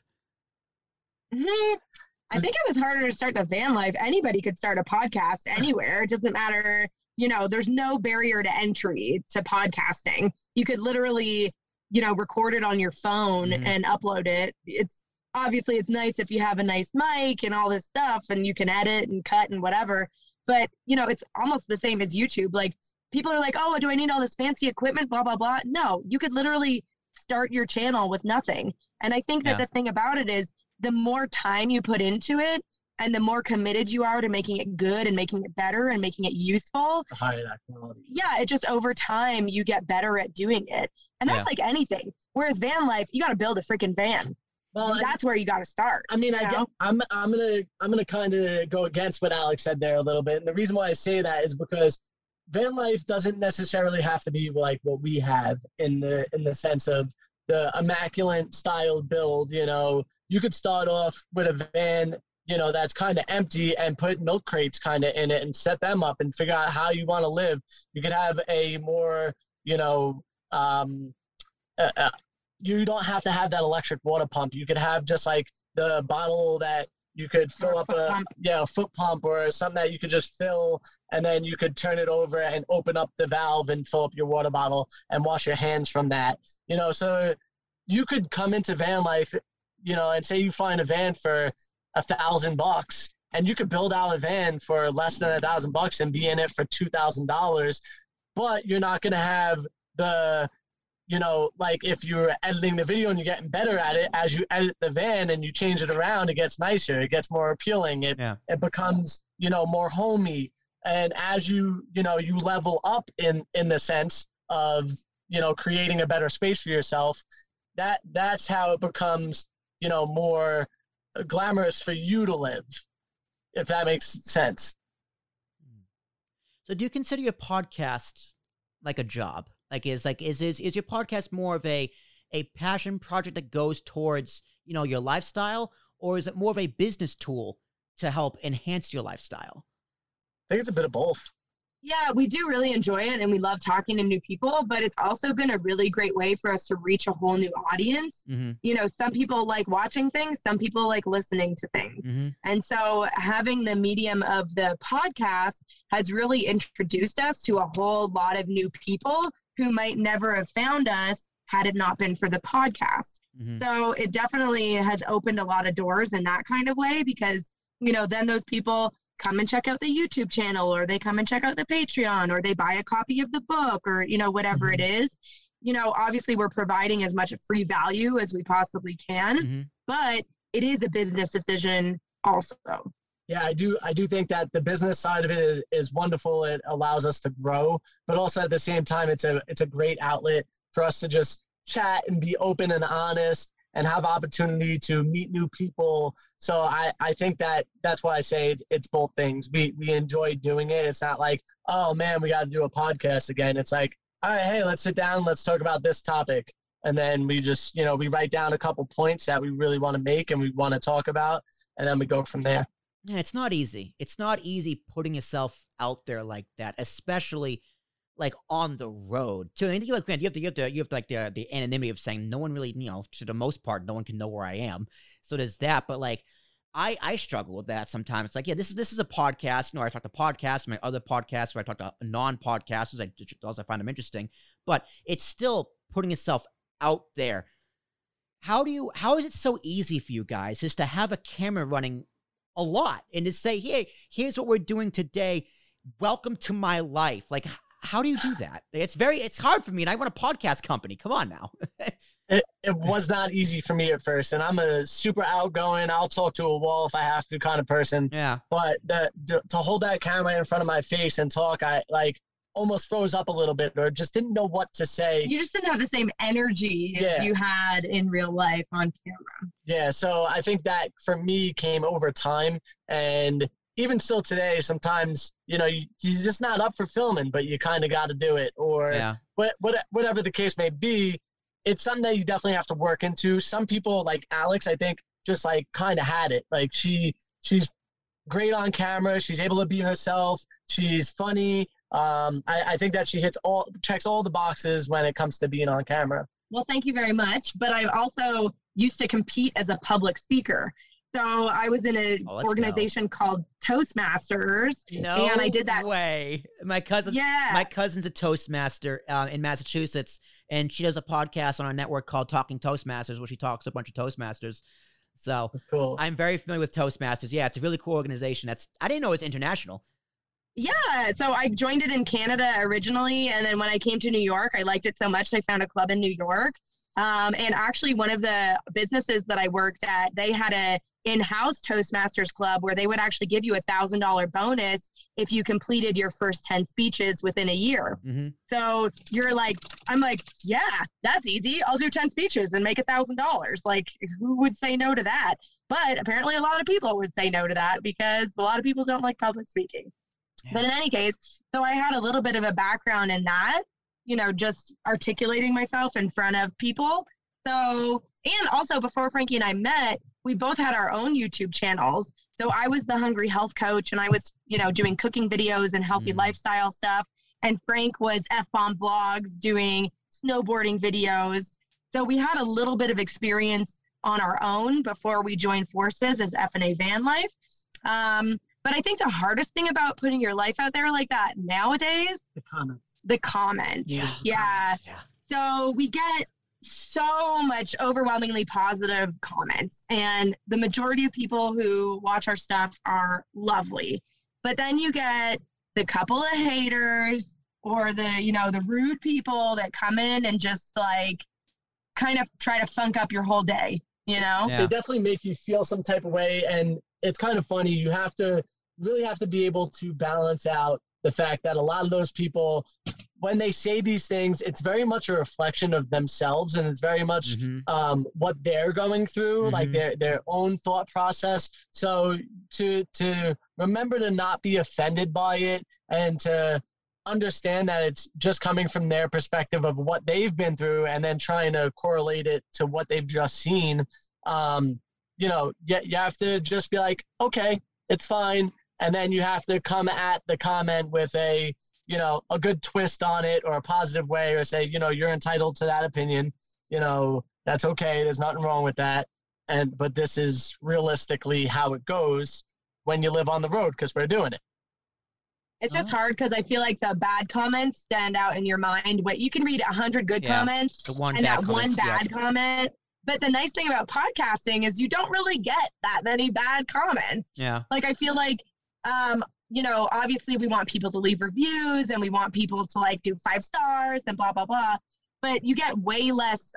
I think it was harder to start the van life. Anybody could start a podcast anywhere. It doesn't matter. You know, there's no barrier to entry to podcasting. You could literally, you know, record it on your phone and upload it. It's nice if you have a nice mic and all this stuff and you can edit and cut and whatever. But, you know, it's almost the same as YouTube. Like people are like, oh, do I need all this fancy equipment? Blah, blah, blah. No, you could literally start your channel with nothing. And I think that the thing about it is the more time you put into it and the more committed you are to making it good and making it better and making it useful, the higher that quality. Yeah, it just over time you get better at doing it. And that's like anything. Whereas van life, you got to build a freaking van. Well, that's where you got to start. I mean, I'm going to kind of go against what Alex said there a little bit. And the reason why I say that is because van life doesn't necessarily have to be like what we have in the sense of the immaculate style build. You know, you could start off with a van, you know, that's kind of empty and put milk crates kind of in it and set them up and figure out how you want to live. You could have a more, you know, you don't have to have that electric water pump. You could have just like the bottle that you could fill up a foot pump or something that you could just fill, and then you could turn it over and open up the valve and fill up your water bottle and wash your hands from that. You know, so you could come into van life, you know, and say you find a van for $1,000 and you could build out a van for less than $1,000 and be in it for $2,000, but you're not going to have the, you know, like if you're editing the video and you're getting better at it, as you edit the van and you change it around, it gets nicer, it gets more appealing, it becomes, you know, more homey. And as you know, you level up in the sense of, you know, creating a better space for yourself, that's how it becomes, you know, more glamorous for you to live, if that makes sense. So do you consider your podcast like a job? Like is your podcast more of a passion project that goes towards, you know, your lifestyle, or is it more of a business tool to help enhance your lifestyle? I think it's a bit of both. Yeah, we do really enjoy it and we love talking to new people, but it's also been a really great way for us to reach a whole new audience. Mm-hmm. You know, some people like watching things, some people like listening to things. Mm-hmm. And so having the medium of the podcast has really introduced us to a whole lot of new people who might never have found us had it not been for the podcast. Mm-hmm. So it definitely has opened a lot of doors in that kind of way, because, you know, then those people come and check out the YouTube channel, or they come and check out the Patreon, or they buy a copy of the book, or, you know, whatever mm-hmm. it is. You know, obviously we're providing as much free value as we possibly can, mm-hmm. but it is a business decision also. Yeah, I do think that the business side of it is wonderful. It allows us to grow, but also at the same time, it's a great outlet for us to just chat and be open and honest and have opportunity to meet new people. So I think that's why I say it's both things. We enjoy doing it. It's not like, oh man, we got to do a podcast again. It's like, all right, hey, let's sit down. Let's talk about this topic. And then we just, you know, we write down a couple points that we really want to make and we want to talk about. And then we go from there. Yeah, it's not easy. It's not easy putting yourself out there like that, especially like on the road. So I think, like, man, you have to like the anonymity of saying no one really, you know, to the most part, no one can know where I am. So there's that. But like, I struggle with that sometimes. It's like, yeah, this is a podcast. You know, I talk to podcasts, my other podcasts where I talk to non-podcasters. I find them interesting, but it's still putting itself out there. How is it so easy for you guys just to have a camera running a lot and to say, hey, here's what we're doing today. Welcome to my life. Like, how do you do that? It's hard for me. And I run a podcast company. Come on now. It was not easy for me at first. And I'm a super outgoing, I'll talk to a wall if I have to kind of person. Yeah. But to hold that camera in front of my face and talk, I like almost froze up a little bit or just didn't know what to say. You just didn't have the same energy as you had in real life on camera. Yeah. So I think that for me came over time, and even still today, sometimes, you know, you're just not up for filming, but you kind of got to do it, or whatever the case may be. It's something that you definitely have to work into. Some people like Alex, I think, just like kind of had it. Like she's great on camera. She's able to be herself. She's funny. I think that she checks all the boxes when it comes to being on camera. Well, thank you very much. But I also used to compete as a public speaker. So I was in an organization called Toastmasters, and I did that. No way. My cousin's a Toastmaster in Massachusetts, and she does a podcast on our network called Talking Toastmasters, where she talks to a bunch of Toastmasters. So cool. I'm very familiar with Toastmasters. Yeah, it's a really cool organization. I didn't know it's international. Yeah, so I joined it in Canada originally, and then when I came to New York, I liked it so much I found a club in New York. And actually, one of the businesses that I worked at, they had a in-house Toastmasters club where they would actually give you $1,000 bonus if you completed your first 10 speeches within a year. Mm-hmm. So I'm like, yeah, that's easy. I'll do 10 speeches and make $1,000. Like, who would say no to that? But apparently a lot of people would say no to that because a lot of people don't like public speaking. Yeah. But in any case, so I had a little bit of a background in that, you know, just articulating myself in front of people. So, and also before Frankie and I met, we both had our own YouTube channels. So I was the Hungry Health Coach, and I was, you know, doing cooking videos and healthy lifestyle stuff. And Frank was F-bomb vlogs, doing snowboarding videos. So we had a little bit of experience on our own before we join forces as FnA Van Life. But I think the hardest thing about putting your life out there like that nowadays, the comments. Yeah. So we get so much overwhelmingly positive comments, and the majority of people who watch our stuff are lovely. But then you get the couple of haters or the rude people that come in and just like kind of try to funk up your whole day, you know? Yeah. They definitely make you feel some type of way. And it's kind of funny. You have to really be able to balance out the fact that a lot of those people, when they say these things, it's very much a reflection of themselves, and it's very much what they're going through, like their own thought process. So to remember to not be offended by it, and to understand that it's just coming from their perspective of what they've been through, and then trying to correlate it to what they've just seen. You have to just be like, okay, it's fine. And then you have to come at the comment with a good twist on it, or a positive way, or say, you're entitled to that opinion. That's okay. There's nothing wrong with that. But this is realistically how it goes when you live on the road, because we're doing it. It's just hard, because I feel like the bad comments stand out in your mind. But you can read 100 good comments and that one bad comment. But the nice thing about podcasting is you don't really get that many bad comments. Yeah. Like, I feel like, obviously we want people to leave reviews, and we want people to like do 5 stars and blah, blah, blah. But you get way less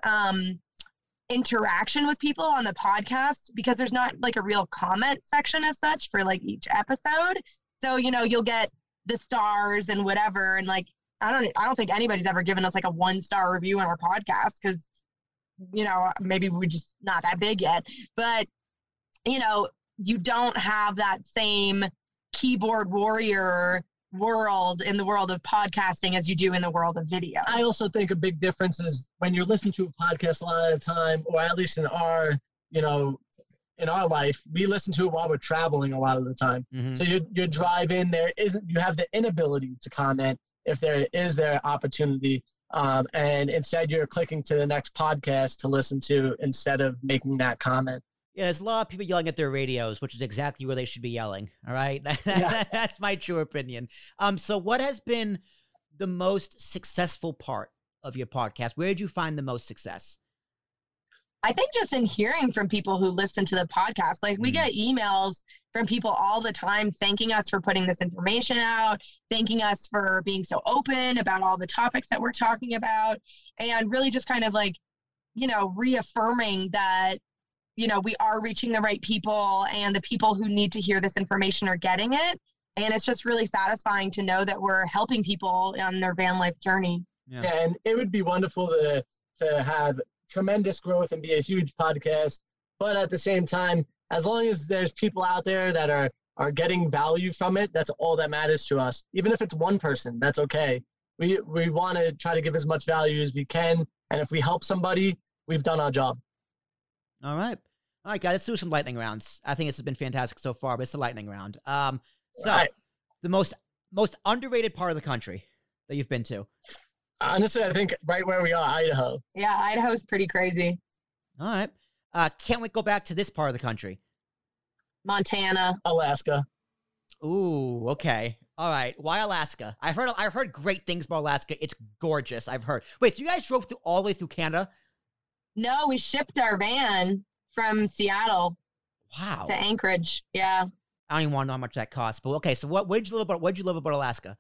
interaction with people on the podcast, because there's not like a real comment section as such for like each episode. So, you'll get the stars and whatever. And like, I don't think anybody's ever given us like a 1-star review on our podcast, because, maybe we're just not that big yet. But, you don't have that same keyboard warrior world in the world of podcasting as you do in the world of video. I also think a big difference is when you're listening to a podcast a lot of the time, or at least in our, in our life, we listen to it while we're traveling a lot of the time. Mm-hmm. So you're driving, you have the inability to comment if there is their opportunity. And instead you're clicking to the next podcast to listen to instead of making that comment. Yeah, there's a lot of people yelling at their radios, which is exactly where they should be yelling. All right. That's my true opinion. So what has been the most successful part of your podcast? Where did you find the most success? I think just in hearing from people who listen to the podcast, like we get emails from people all the time thanking us for putting this information out, thanking us for being so open about all the topics that we're talking about, and really just kind of like, reaffirming that, we are reaching the right people, and the people who need to hear this information are getting it. And it's just really satisfying to know that we're helping people on their van life journey. Yeah. And it would be wonderful to have tremendous growth and be a huge podcast. But at the same time, as long as there's people out there that are getting value from it, that's all that matters to us. Even if it's one person, that's okay. We want to try to give as much value as we can. And if we help somebody, we've done our job. All right, guys, let's do some lightning rounds. I think this has been fantastic so far, but it's a lightning round. So the most underrated part of the country that you've been to. Honestly, I think right where we are, Idaho. Yeah, Idaho's pretty crazy. All right. Can't we go back to this part of the country? Montana. Alaska. Ooh, okay. All right. Why Alaska? I've heard great things about Alaska. It's gorgeous, I've heard. Wait, so you guys drove all the way through Canada? No, we shipped our van from Seattle. Wow. To Anchorage. Yeah. I don't even want to know how much that costs. But okay, so what'd you love about Alaska?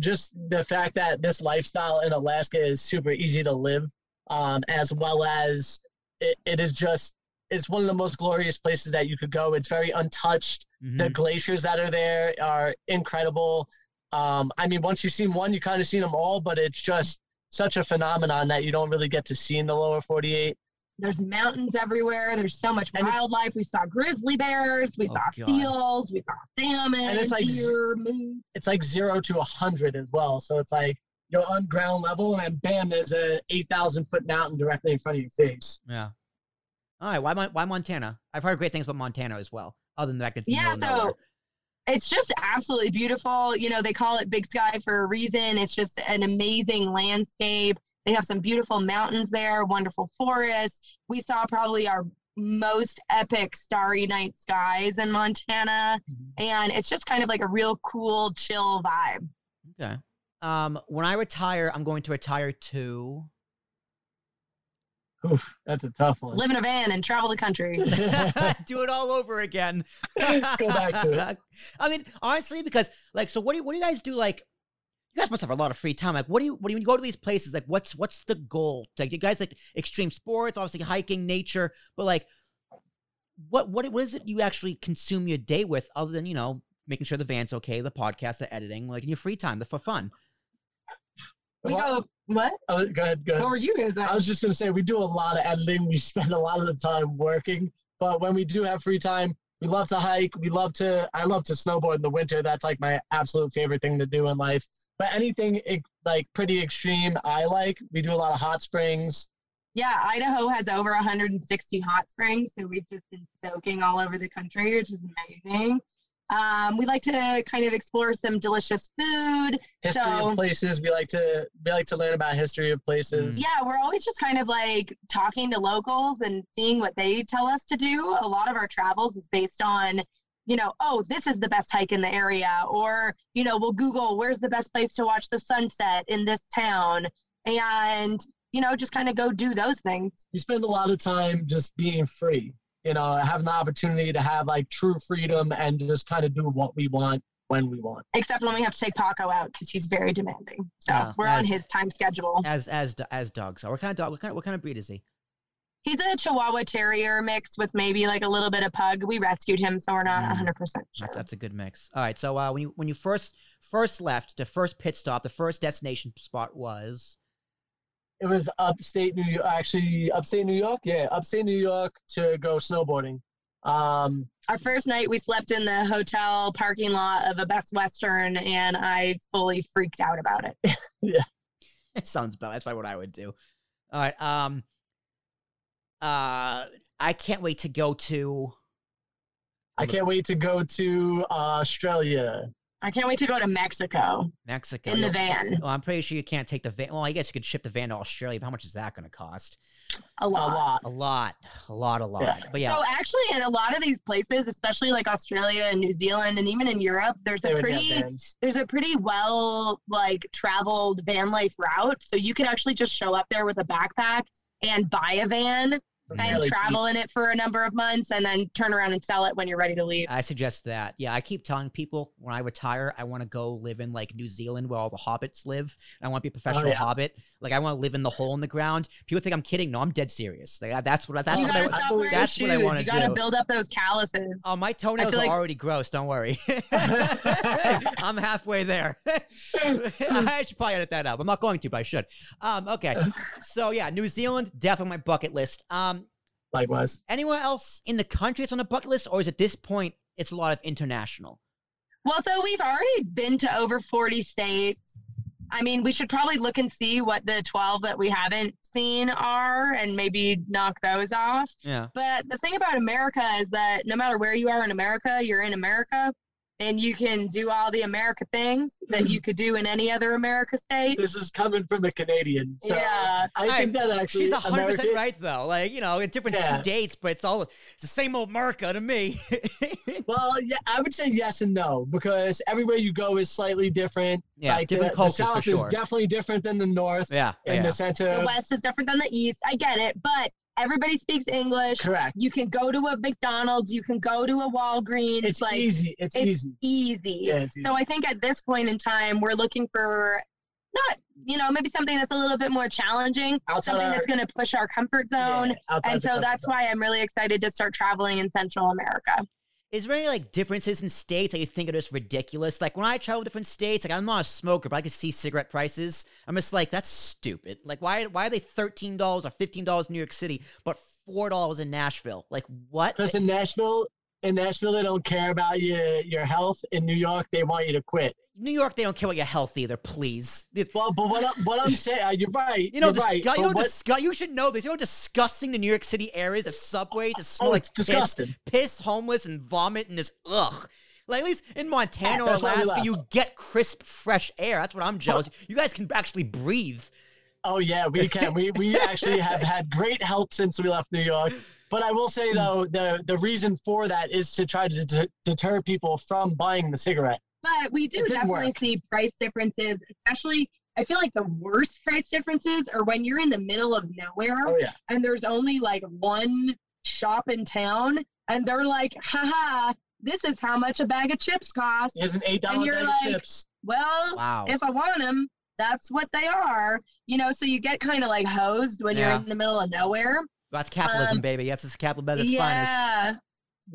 Just the fact that this lifestyle in Alaska is super easy to live, as well as it is just, it's one of the most glorious places that you could go. It's very untouched. Mm-hmm. The glaciers that are there are incredible. Once you've seen one, you kind of seen them all, but it's just such a phenomenon that you don't really get to see in the lower 48. There's mountains everywhere. There's so much wildlife. We saw grizzly bears. We saw seals. We saw salmon. And it's like deer, moose. It's like 0 to 100 as well. So it's like you're on ground level, and bam, there's a 8,000-foot mountain directly in front of your face. Yeah. All right. Why Montana? I've heard great things about Montana as well. Other than that, it's nowhere. It's just absolutely beautiful. They call it Big Sky for a reason. It's just an amazing landscape. They have some beautiful mountains there, wonderful forests. We saw probably our most epic starry night skies in Montana. Mm-hmm. And it's just kind of like a real cool, chill vibe. Okay. When I retire, I'm going to retire to... Oof, that's a tough one. Live in a van and travel the country. Do it all over again. Go back to it. I mean, honestly, because like, so what do you guys do? Like, you guys must have a lot of free time. Like, what do you go to these places? Like, what's the goal? Like, you guys like extreme sports, obviously hiking, nature, but like, what is it you actually consume your day with other than, you know, making sure the van's okay, the podcast, the editing, like in your free time, the for fun. We go, what? Oh, go ahead. What were you guys at? I was just going to say, we do a lot of editing. We spend a lot of the time working, but when we do have free time, we love to hike. I love to snowboard in the winter. That's like my absolute favorite thing to do in life, but anything like pretty extreme, I like. We do a lot of hot springs. Yeah. Idaho has over 160 hot springs. So we've just been soaking all over the country, which is amazing. We like to kind of explore some delicious food. History of places. We like to learn about history of places. Yeah, we're always just kind of like talking to locals and seeing what they tell us to do. A lot of our travels is based on, you know, oh, this is the best hike in the area, or, you know, we'll Google where's the best place to watch the sunset in this town, and, you know, just kind of go do those things. We spend a lot of time just being free. You know, have an opportunity to have like true freedom and just kind of do what we want when we want. Except when we have to take Paco out because he's very demanding. So we're on his time schedule. As dogs are. What kind of dog? What kind of breed is he? He's a Chihuahua Terrier mix with maybe like a little bit of pug. We rescued him, so we're not 100% sure. That's a good mix. All right. So when you first left, the first pit stop, the first destination spot was. It was upstate New York to go snowboarding. Our first night we slept in the hotel parking lot of a Best Western and I fully freaked out about it. Yeah. It sounds bad. That's probably what I would do. All right. I can't wait to go to. I can't wait to go to Australia. I can't wait to go to Mexico. In the van. Well, I'm pretty sure you can't take the van. Well, I guess you could ship the van to Australia, but how much is that going to cost? A lot. Yeah. But yeah. So actually in a lot of these places, especially like Australia and New Zealand and even in Europe, there's a pretty well like traveled van life route. So you can actually just show up there with a backpack and buy a van. And really travel in it for a number of months and then turn around and sell it when you're ready to leave. I suggest that. Yeah, I keep telling people when I retire, I want to go live in like New Zealand where all the hobbits live. I want to be a professional hobbit. Like I want to live in the hole in the ground. People think I'm kidding. No, I'm dead serious. Like, that's what I want to do. You got to build up those calluses. Oh, my toenails are already gross. Don't worry. I'm halfway there. I should probably edit that out. I'm not going to, but I should. Okay. So yeah, New Zealand, definitely my bucket list. Likewise. Anyone else in the country that's on the bucket list, or is at this point it's a lot of international? Well, so we've already been to over 40 states. I mean, we should probably look and see what the 12 that we haven't seen are and maybe knock those off. Yeah. But the thing about America is that no matter where you are in America, you're in America. And you can do all the America things that you could do in any other America state. This is coming from a Canadian. So yeah. I think that actually. She's 100% American. Right, though. Like, you know, in different states, but it's the same old America to me. Well, yeah, I would say yes and no, because everywhere you go is slightly different. Yeah, like different cultures for sure. The South is definitely different than the North. Yeah. And the center. The West is different than the East. I get it, but. Everybody speaks English. Correct. You can go to a McDonald's. You can go to a Walgreens. It's like, easy. It's easy. Yeah, it's easy. So I think at this point in time, we're looking for not, you know, maybe something that's a little bit more challenging, that's going to push our comfort zone. Yeah, and so that's why I'm really excited to start traveling in Central America. Is there any like differences in states that you think are just ridiculous? Like when I travel to different states, like I'm not a smoker, but I can see cigarette prices. I'm just like, that's stupid. Like why are they $13 or $15 in New York City, but $4 in Nashville? Like what? Because in Nashville, they don't care about your health. In New York, they want you to quit. New York, they don't care about your health either, please. Well, but what I'm saying, you're right. You should know this. You know how disgusting the New York City air is, the subways, the smell like piss, homeless, and vomit, and this ugh. Like at least in Montana or Alaska, you get crisp, fresh air. That's what I'm jealous. You guys can actually breathe. Oh yeah, we can. We actually have had great help since we left New York. But I will say though, the reason for that is to try to deter people from buying the cigarette. But we do definitely see price differences, especially. I feel like the worst price differences are when you're in the middle of nowhere and there's only like one shop in town and they're like, haha, this is how much a bag of chips costs. It's an $8 and you're bag like, of chips. Well, wow. If I want them, that's what they are. You know, so you get kind of like hosed when you're in the middle of nowhere. That's capitalism, baby. That's just capitalism at its finest. Yeah.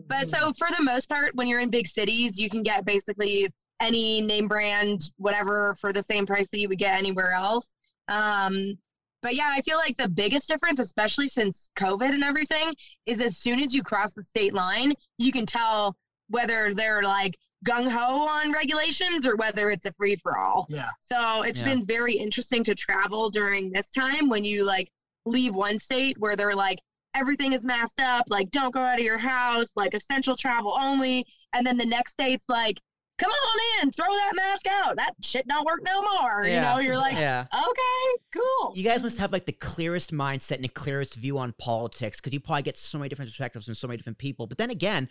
But so for the most part, when you're in big cities, you can get basically any name brand, whatever, for the same price that you would get anywhere else. But yeah, I feel like the biggest difference, especially since COVID and everything, is as soon as you cross the state line, you can tell whether they're like gung-ho on regulations or whether it's a free-for-all. Yeah. So it's been very interesting to travel during this time when you like leave one state where they're like, everything is masked up, like don't go out of your house, like essential travel only. And then the next state's like, come on in, throw that mask out. That shit don't work no more. Yeah. You know, you're like, okay, cool. You guys must have like the clearest mindset and the clearest view on politics because you probably get so many different perspectives from so many different people. But then again,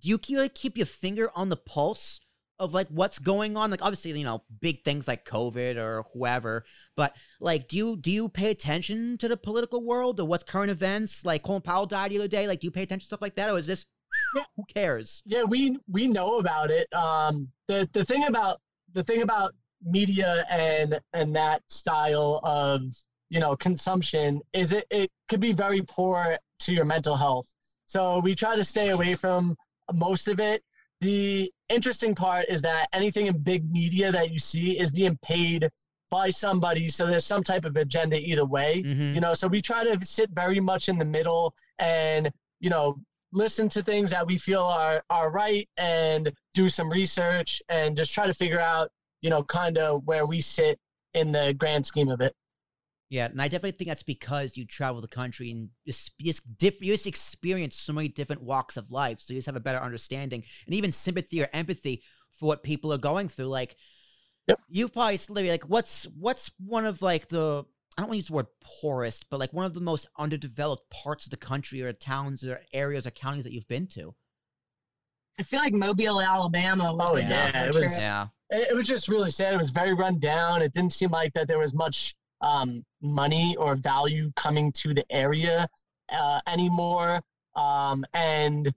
do you like, keep your finger on the pulse of like what's going on? Like obviously, you know, big things like COVID or whoever, but like, do you pay attention to the political world or what's current events? Like Colin Powell died the other day. Like, do you pay attention to stuff like that? Or is this, who cares? Yeah, we know about it. The thing about media and that style of, you know, consumption is it could be very poor to your mental health. So we try to stay away from most of it. The interesting part is that anything in big media that you see is being paid by somebody, so there's some type of agenda either way. Mm-hmm. You know, so we try to sit very much in the middle and, you know, listen to things that we feel are right and do some research and just try to figure out, you know, kind of where we sit in the grand scheme of it. Yeah. And I definitely think that's because you travel the country and you just experience so many different walks of life. So you just have a better understanding and even sympathy or empathy for what people are going through. Like you've probably like, what's one of like the, I don't want to use the word poorest, but like one of the most underdeveloped parts of the country or towns or areas or counties that you've been to? I feel like Mobile, Alabama. Oh yeah. It was just really sad. It was very run down. It didn't seem like that there was much money or value coming to the area anymore. And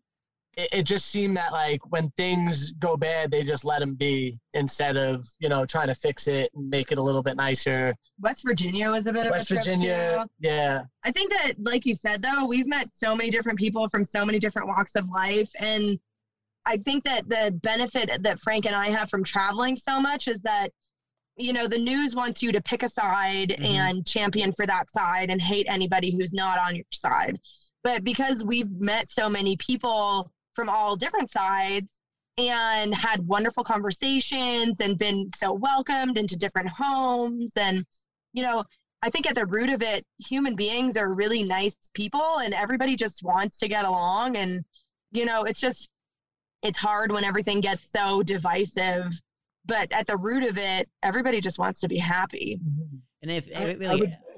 it just seemed that like when things go bad, they just let them be instead of, you know, trying to fix it and make it a little bit nicer. West Virginia was a bit of a trip too. Yeah. I think that, like you said, though, we've met so many different people from so many different walks of life. And I think that the benefit that Frank and I have from traveling so much is that, you know, the news wants you to pick a side and champion for that side and hate anybody who's not on your side. But because we've met so many people from all different sides and had wonderful conversations and been so welcomed into different homes. And, you know, I think at the root of it, human beings are really nice people and everybody just wants to get along. And, you know, it's hard when everything gets so divisive, but at the root of it, everybody just wants to be happy. And a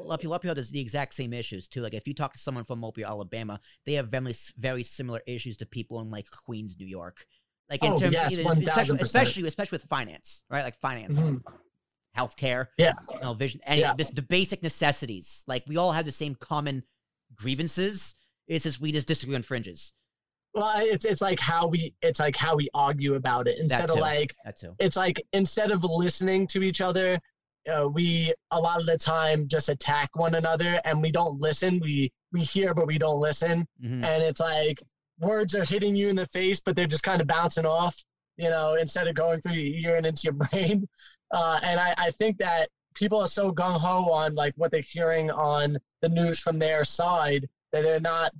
lot of people have the exact same issues too. Like if you talk to someone from Mobile, Alabama, they have very, very similar issues to people in like Queens, New York. Like in terms of, 1,000%. especially with finance, right? Like finance, healthcare, you know, vision, and just the basic necessities. Like we all have the same common grievances. It's just we just disagree on fringes. Well, it's like how we argue about it instead of like it's like instead of listening to each other. We a lot of the time just attack one another and we don't listen. We hear, but we don't listen. Mm-hmm. And it's like words are hitting you in the face, but they're just kind of bouncing off, you know, instead of going through your ear and into your brain. And I think that people are so gung-ho on like what they're hearing on the news from their side that they're not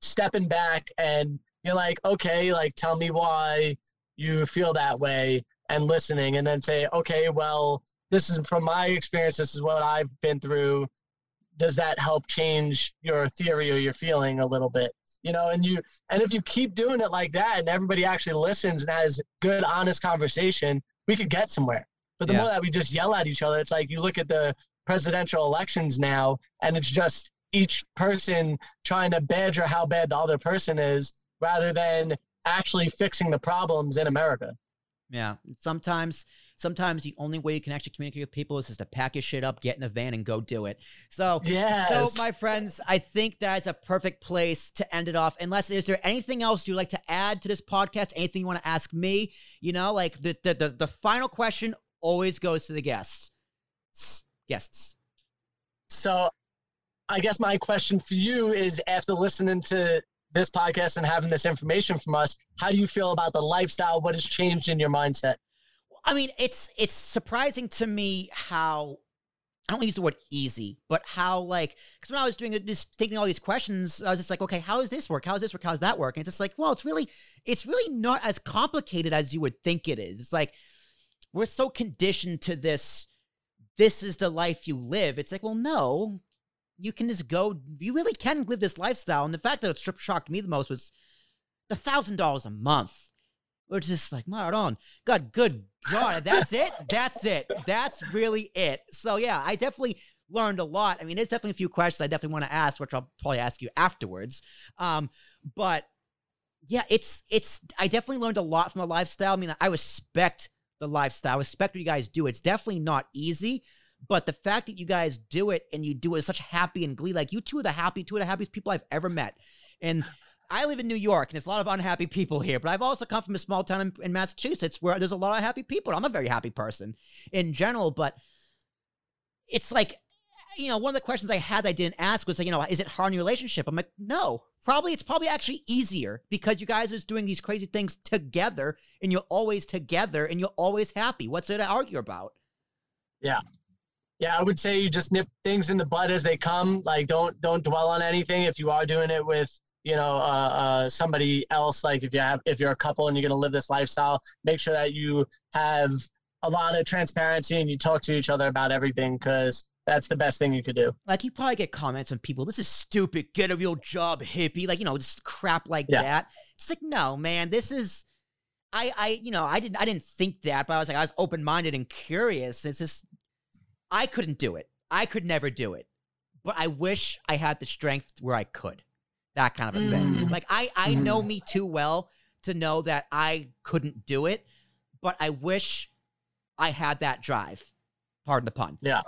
stepping back and you're like, okay, like tell me why you feel that way and listening and then say, okay, well, this is from my experience. This is what I've been through. Does that help change your theory or your feeling a little bit? You know, and if you keep doing it like that and everybody actually listens and has good, honest conversation, we could get somewhere. But the more that we just yell at each other, it's like you look at the presidential elections now, and it's just each person trying to badger how bad the other person is rather than actually fixing the problems in America. Yeah. Sometimes the only way you can actually communicate with people is just to pack your shit up, get in a van, and go do it. So, So my friends, I think that's a perfect place to end it off. Unless, is there anything else you'd like to add to this podcast? Anything you want to ask me? You know, like the final question always goes to the guests. So I guess my question for you is, after listening to this podcast and having this information from us, how do you feel about the lifestyle? What has changed in your mindset? I mean, it's surprising to me how, I don't use the word easy, but how, like, because when I was doing this, thinking all these questions, I was just like, okay, how does this work? How does this work? How does that work? And it's just like, well, it's really not as complicated as you would think it is. It's like, we're so conditioned to this is the life you live. It's like, well, no, you can just go, you really can live this lifestyle. And the fact that it shocked me the most was the $1,000 a month. We're just like, right on. God, good God. That's it. That's it. That's really it. So yeah, I definitely learned a lot. I mean, there's definitely a few questions I definitely want to ask, which I'll probably ask you afterwards. But yeah, I definitely learned a lot from the lifestyle. I mean, I respect the lifestyle. I respect what you guys do. It's definitely not easy, but the fact that you guys do it and you do it with such happy and glee, like you two of the happiest people I've ever met. And I live in New York, and there's a lot of unhappy people here, but I've also come from a small town in Massachusetts where there's a lot of happy people. I'm a very happy person in general, but it's like, you know, one of the questions I had that I didn't ask was like, you know, is it hard in your relationship? I'm like, no, it's probably actually easier because you guys are just doing these crazy things together, and you're always together, and you're always happy. What's there to argue about? Yeah. Yeah, I would say you just nip things in the bud as they come. Like, don't dwell on anything. If you are doing it with, you know, somebody else, like if you're a couple and you're going to live this lifestyle, make sure that you have a lot of transparency and you talk to each other about everything, because that's the best thing you could do. Like, you probably get comments from people, this is stupid, get a real job, hippie, like, you know, just crap like that. It's like, no, man, this is, I didn't think that, but I was like, I was open-minded and curious. It's just, I couldn't do it. I could never do it, but I wish I had the strength where I could. That kind of a thing. Like, I know me too well to know that I couldn't do it, but I wish I had that drive. Pardon the pun. Yeah.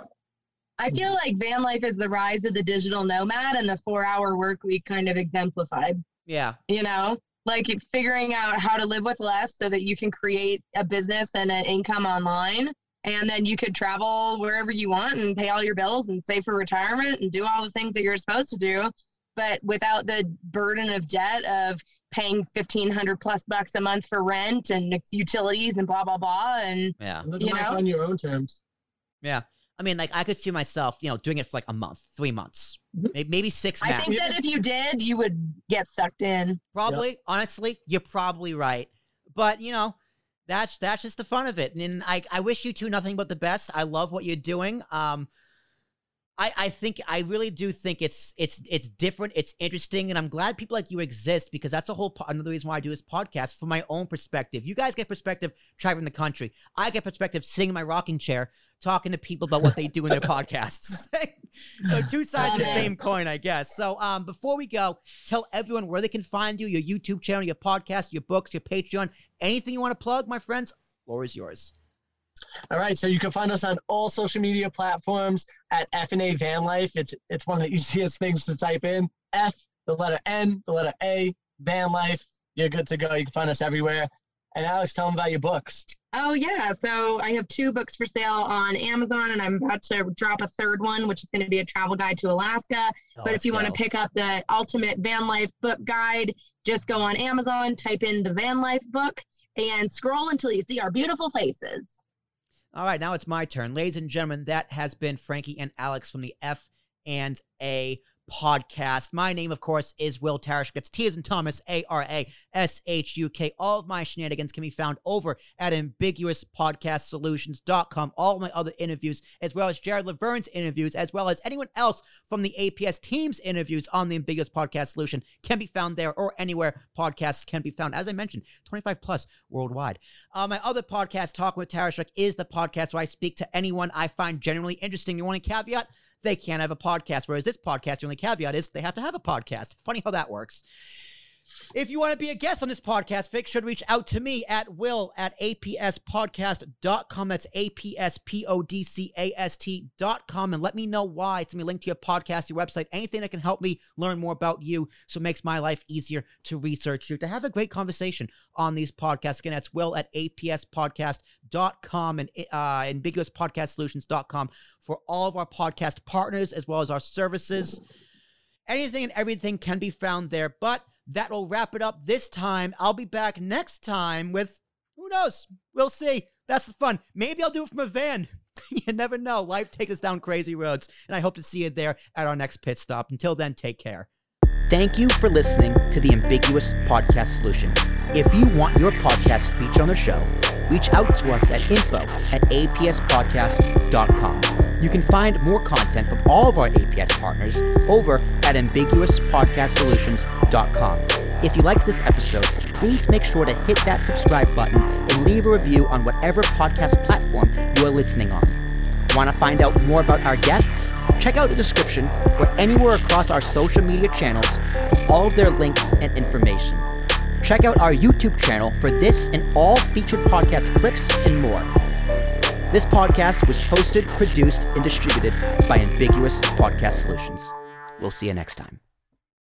I feel like van life is the rise of the digital nomad, and the 4-hour work week kind of exemplified. Yeah. You know, like figuring out how to live with less so that you can create a business and an income online. And then you could travel wherever you want and pay all your bills and save for retirement and do all the things that you're supposed to do, but without the burden of debt of paying $1,500+ bucks a month for rent and utilities and blah, blah, blah. And yeah, you know, on your own terms. Yeah. I mean, like, I could see myself, you know, doing it for like a month, 3 months, maybe 6 months. I think that if you did, you would get sucked in. Probably. Yep. Honestly, you're probably right. But you know, that's just the fun of it. And I wish you two nothing but the best. I love what you're doing. I really do think it's different. It's interesting. And I'm glad people like you exist, because that's a whole another reason why I do this podcast, from my own perspective. You guys get perspective traveling the country. I get perspective sitting in my rocking chair, talking to people about what they do in their podcasts. So two sides of the same coin, I guess. So before we go, tell everyone where they can find you, your YouTube channel, your podcast, your books, your Patreon, anything you want to plug, my friends, floor is yours. All right, so you can find us on all social media platforms at FNA Van Life. It's one of the easiest things to type in. F, the letter N, the letter A, Van Life. You're good to go. You can find us everywhere. And Alex, tell them about your books. Oh, yeah. So I have 2 books for sale on Amazon, and I'm about to drop a 3rd one, which is going to be a travel guide to Alaska. Oh, but if you want to pick up the ultimate van life book guide, just go on Amazon, type in the Van Life book, and scroll until you see our beautiful faces. All right, now it's my turn. Ladies and gentlemen, that has been Frankie and Alex from the F&A podcast. My name, of course, is Will Tarashuk. It's T as in Thomas, A-R-A-S-H-U-K. All of my shenanigans can be found over at ambiguouspodcastsolutions.com. All of my other interviews, as well as Jared Laverne's interviews, as well as anyone else from the APS team's interviews on the Ambiguous Podcast Solution, can be found there or anywhere podcasts can be found. As I mentioned, 25 plus worldwide. My other podcast, Talking with Tarashuk, is the podcast where I speak to anyone I find generally interesting. You want a caveat? They can't have a podcast. Whereas this podcast, the only caveat is they have to have a podcast. Funny how that works. If you want to be a guest on this podcast, Vic should reach out to me at will@apspodcast.com. That's APSPODCAST.com. And let me know why. Send me a link to your podcast, your website, anything that can help me learn more about you so it makes my life easier to research you, to have a great conversation on these podcasts. Again, that's will@apspodcast.com and ambiguouspodcastsolutions.com for all of our podcast partners as well as our services. Anything and everything can be found there, but that will wrap it up this time. I'll be back next time with, who knows? We'll see. That's the fun. Maybe I'll do it from a van. You never know. Life takes us down crazy roads, and I hope to see you there at our next pit stop. Until then, take care. Thank you for listening to the Ambiguous Podcast Solution. If you want your podcast featured on the show, reach out to us at info@apspodcast.com. You can find more content from all of our APS partners over at ambiguouspodcastsolutions.com. If you liked this episode, please make sure to hit that subscribe button and leave a review on whatever podcast platform you are listening on. Want to find out more about our guests? Check out the description or anywhere across our social media channels for all of their links and information. Check out our YouTube channel for this and all featured podcast clips and more. This podcast was hosted, produced, and distributed by Ambiguous Podcast Solutions. We'll see you next time.